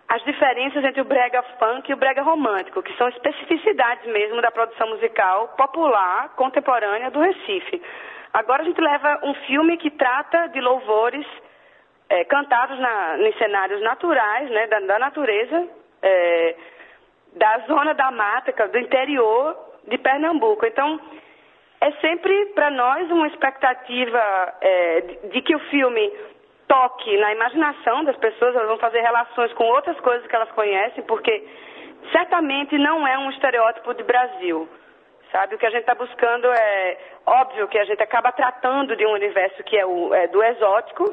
as diferenças entre o brega funk e o brega romântico, que são especificidades mesmo da produção musical popular, contemporânea do Recife. Agora a gente leva um filme que trata de louvores é, cantados na, em cenários naturais, né, da, da natureza, é, da zona da mata, do interior de Pernambuco. Então, é sempre, para nós, uma expectativa é, de, de que o filme toque na imaginação das pessoas. Elas vão fazer relações com outras coisas que elas conhecem, porque certamente não é um estereótipo de Brasil, sabe? O que a gente está buscando é... Óbvio que a gente acaba tratando de um universo que é, o, é do exótico,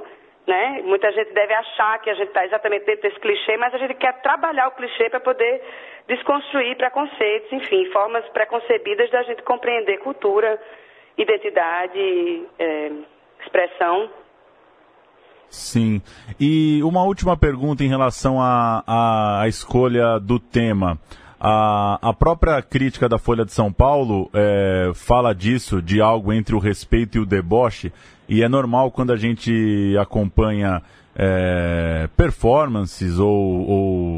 né? Muita gente deve achar que a gente está exatamente dentro desse clichê, mas a gente quer trabalhar o clichê para poder desconstruir preconceitos, enfim, formas preconcebidas da gente compreender cultura, identidade, é, expressão. Sim. E uma última pergunta em relação à a, a, a escolha do tema. A, a própria crítica da Folha de São Paulo é, fala disso, de algo entre o respeito e o deboche, e é normal quando a gente acompanha é, performances ou,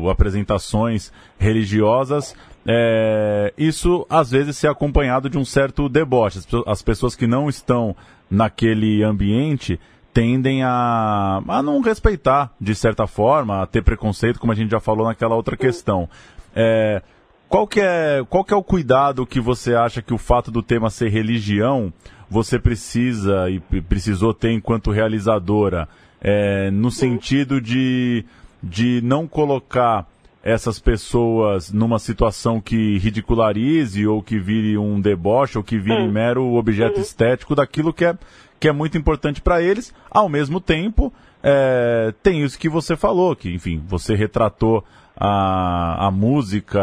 ou apresentações religiosas, é, isso às vezes ser acompanhado de um certo deboche. As pessoas que não estão naquele ambiente tendem a, a não respeitar, de certa forma, a ter preconceito, como a gente já falou naquela outra questão. É, qual que é, qual que é o cuidado que você acha que o fato do tema ser religião você precisa e precisou ter enquanto realizadora, é, no sentido de, de não colocar essas pessoas numa situação que ridicularize ou que vire um deboche ou que vire mero objeto uhum. estético daquilo que é, que é muito importante para eles. Ao mesmo tempo, é, tem isso que você falou, que enfim, você retratou A, a música,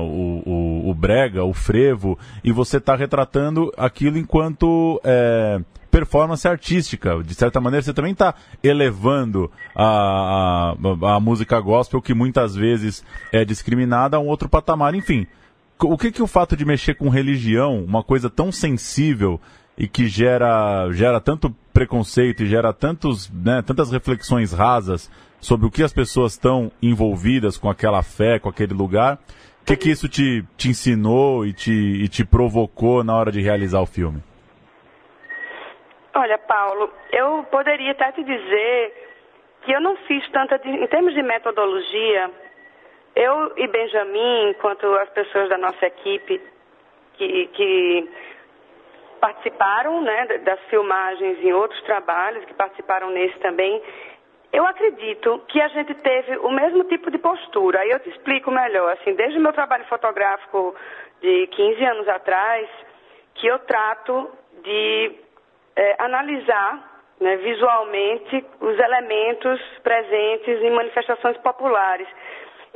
o, o, o brega, o frevo, e você está retratando aquilo enquanto é, performance artística. De certa maneira, você também está elevando a, a, a música gospel, que muitas vezes é discriminada, a um outro patamar. Enfim, o que, que o fato de mexer com religião, uma coisa tão sensível e que gera, gera tanto preconceito e gera tantos, né, tantas reflexões rasas sobre o que as pessoas estão envolvidas com aquela fé, com aquele lugar. O que, que isso te, te ensinou e te, e te provocou na hora de realizar o filme? Olha, Paulo, eu poderia até te dizer que eu não fiz tanta... De, em termos de metodologia, eu e Benjamin, enquanto as pessoas da nossa equipe que, que participaram, né, das filmagens em outros trabalhos, que participaram nesse também... Eu acredito que a gente teve o mesmo tipo de postura. Aí eu te explico melhor. Assim, desde o meu trabalho fotográfico de quinze anos atrás, que eu trato de é, analisar, né, visualmente os elementos presentes em manifestações populares.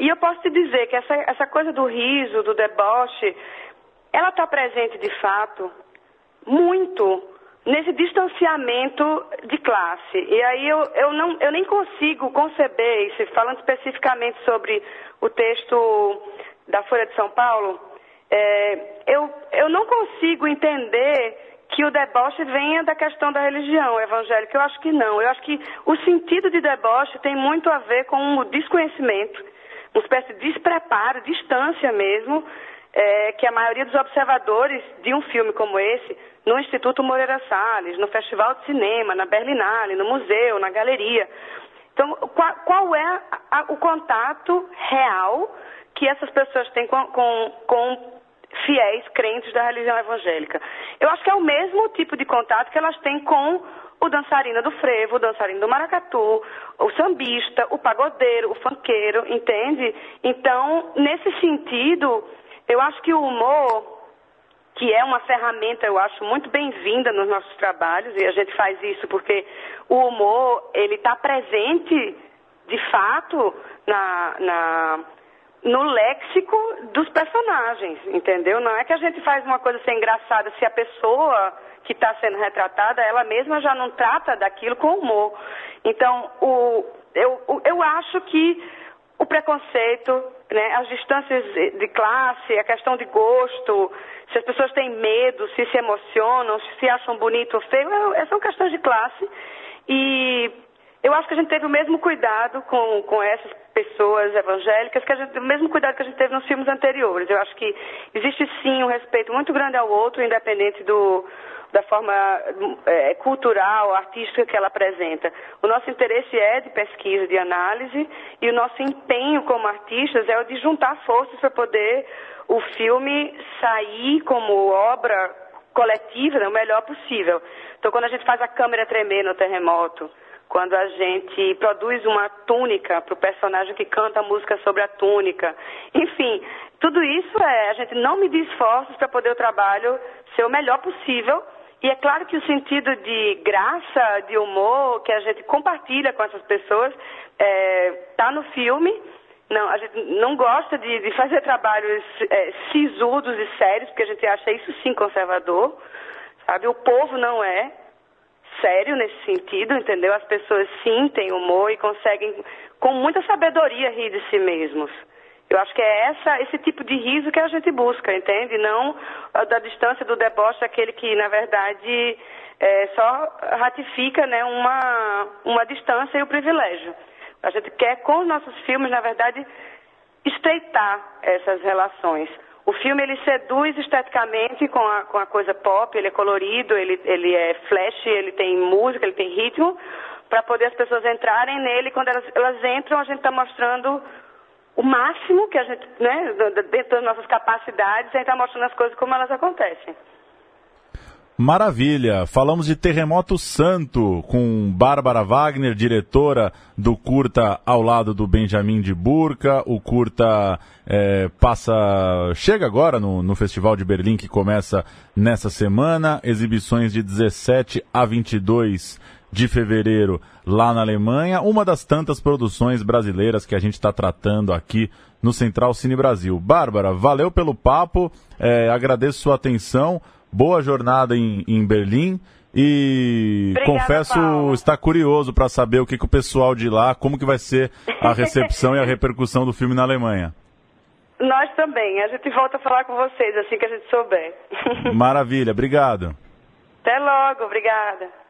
E eu posso te dizer que essa, essa coisa do riso, do deboche, ela está presente de fato muito nesse distanciamento de classe. E aí eu, eu, não, eu nem consigo conceber isso, falando especificamente sobre o texto da Folha de São Paulo, é, eu, eu não consigo entender que o deboche venha da questão da religião evangélica. Eu acho que não. Eu acho que o sentido de deboche tem muito a ver com o desconhecimento, uma espécie de despreparo, distância mesmo, é, que a maioria dos observadores de um filme como esse, no Instituto Moreira Salles, no Festival de Cinema, na Berlinale, no museu, na galeria. Então, qual, qual é a, o contato real que essas pessoas têm com, com, com fiéis crentes da religião evangélica? Eu acho que é o mesmo tipo de contato que elas têm com o dançarino do frevo, o dançarino do maracatu, o sambista, o pagodeiro, o funkeiro, entende? Então, nesse sentido, eu acho que o humor, que é uma ferramenta, eu acho, muito bem-vinda nos nossos trabalhos, e a gente faz isso porque o humor, ele está presente, de fato, na, na, no léxico dos personagens, entendeu? Não é que a gente faz uma coisa assim engraçada se a pessoa que está sendo retratada, ela mesma já não trata daquilo com humor. Então, o, eu, eu acho que o preconceito, né, as distâncias de classe, a questão de gosto, se as pessoas têm medo, se se emocionam, se acham bonito ou feio, são questões de classe. E eu acho que a gente teve o mesmo cuidado com, com essas pessoas evangélicas, que a gente, o mesmo cuidado que a gente teve nos filmes anteriores. Eu acho que existe sim um respeito muito grande ao outro, independente do, da forma é, cultural, artística que ela apresenta. O nosso interesse é de pesquisa, de análise, e o nosso empenho como artistas é o de juntar forças para poder o filme sair como obra coletiva, né, o melhor possível. Então, quando a gente faz a câmera tremer no terremoto, quando a gente produz uma túnica para o personagem que canta a música sobre a túnica. Enfim, tudo isso é, a gente não medir esforços para poder o trabalho ser o melhor possível. E é claro que o sentido de graça, de humor, que a gente compartilha com essas pessoas, está é, no filme. Não, a gente não gosta de, de fazer trabalhos é, sisudos e sérios, porque a gente acha isso sim conservador. Sabe? O povo não é sério nesse sentido, entendeu? As pessoas sim têm humor e conseguem com muita sabedoria rir de si mesmos. Eu acho que é essa, esse tipo de riso que a gente busca, entende? Não da distância do deboche, aquele que na verdade é, só ratifica, né, uma, uma distância e o privilégio. A gente quer com os nossos filmes, na verdade, estreitar essas relações. O filme, ele seduz esteticamente com a, com a coisa pop, ele é colorido, ele, ele é flash, ele tem música, ele tem ritmo, para poder as pessoas entrarem nele. Quando elas, elas entram, a gente está mostrando o máximo que a gente, né, dentro das nossas capacidades, a gente está mostrando as coisas como elas acontecem. Maravilha! Falamos de Terremoto Santo, com Bárbara Wagner, diretora do curta Ao Lado do Benjamin de Burca. O curta é, passa, chega agora no, no Festival de Berlim, que começa nessa semana. Exibições de dezessete a vinte e dois de fevereiro lá na Alemanha. Uma das tantas produções brasileiras que a gente está tratando aqui no Central Cine Brasil. Bárbara, valeu pelo papo, é, agradeço sua atenção. Boa jornada em, em Berlim e Obrigada, confesso Paulo. Estar curioso para saber o que, que o pessoal de lá, como que vai ser a recepção e a repercussão do filme na Alemanha. Nós também, a gente volta a falar com vocês assim que a gente souber. Maravilha, obrigado. Até logo, obrigada.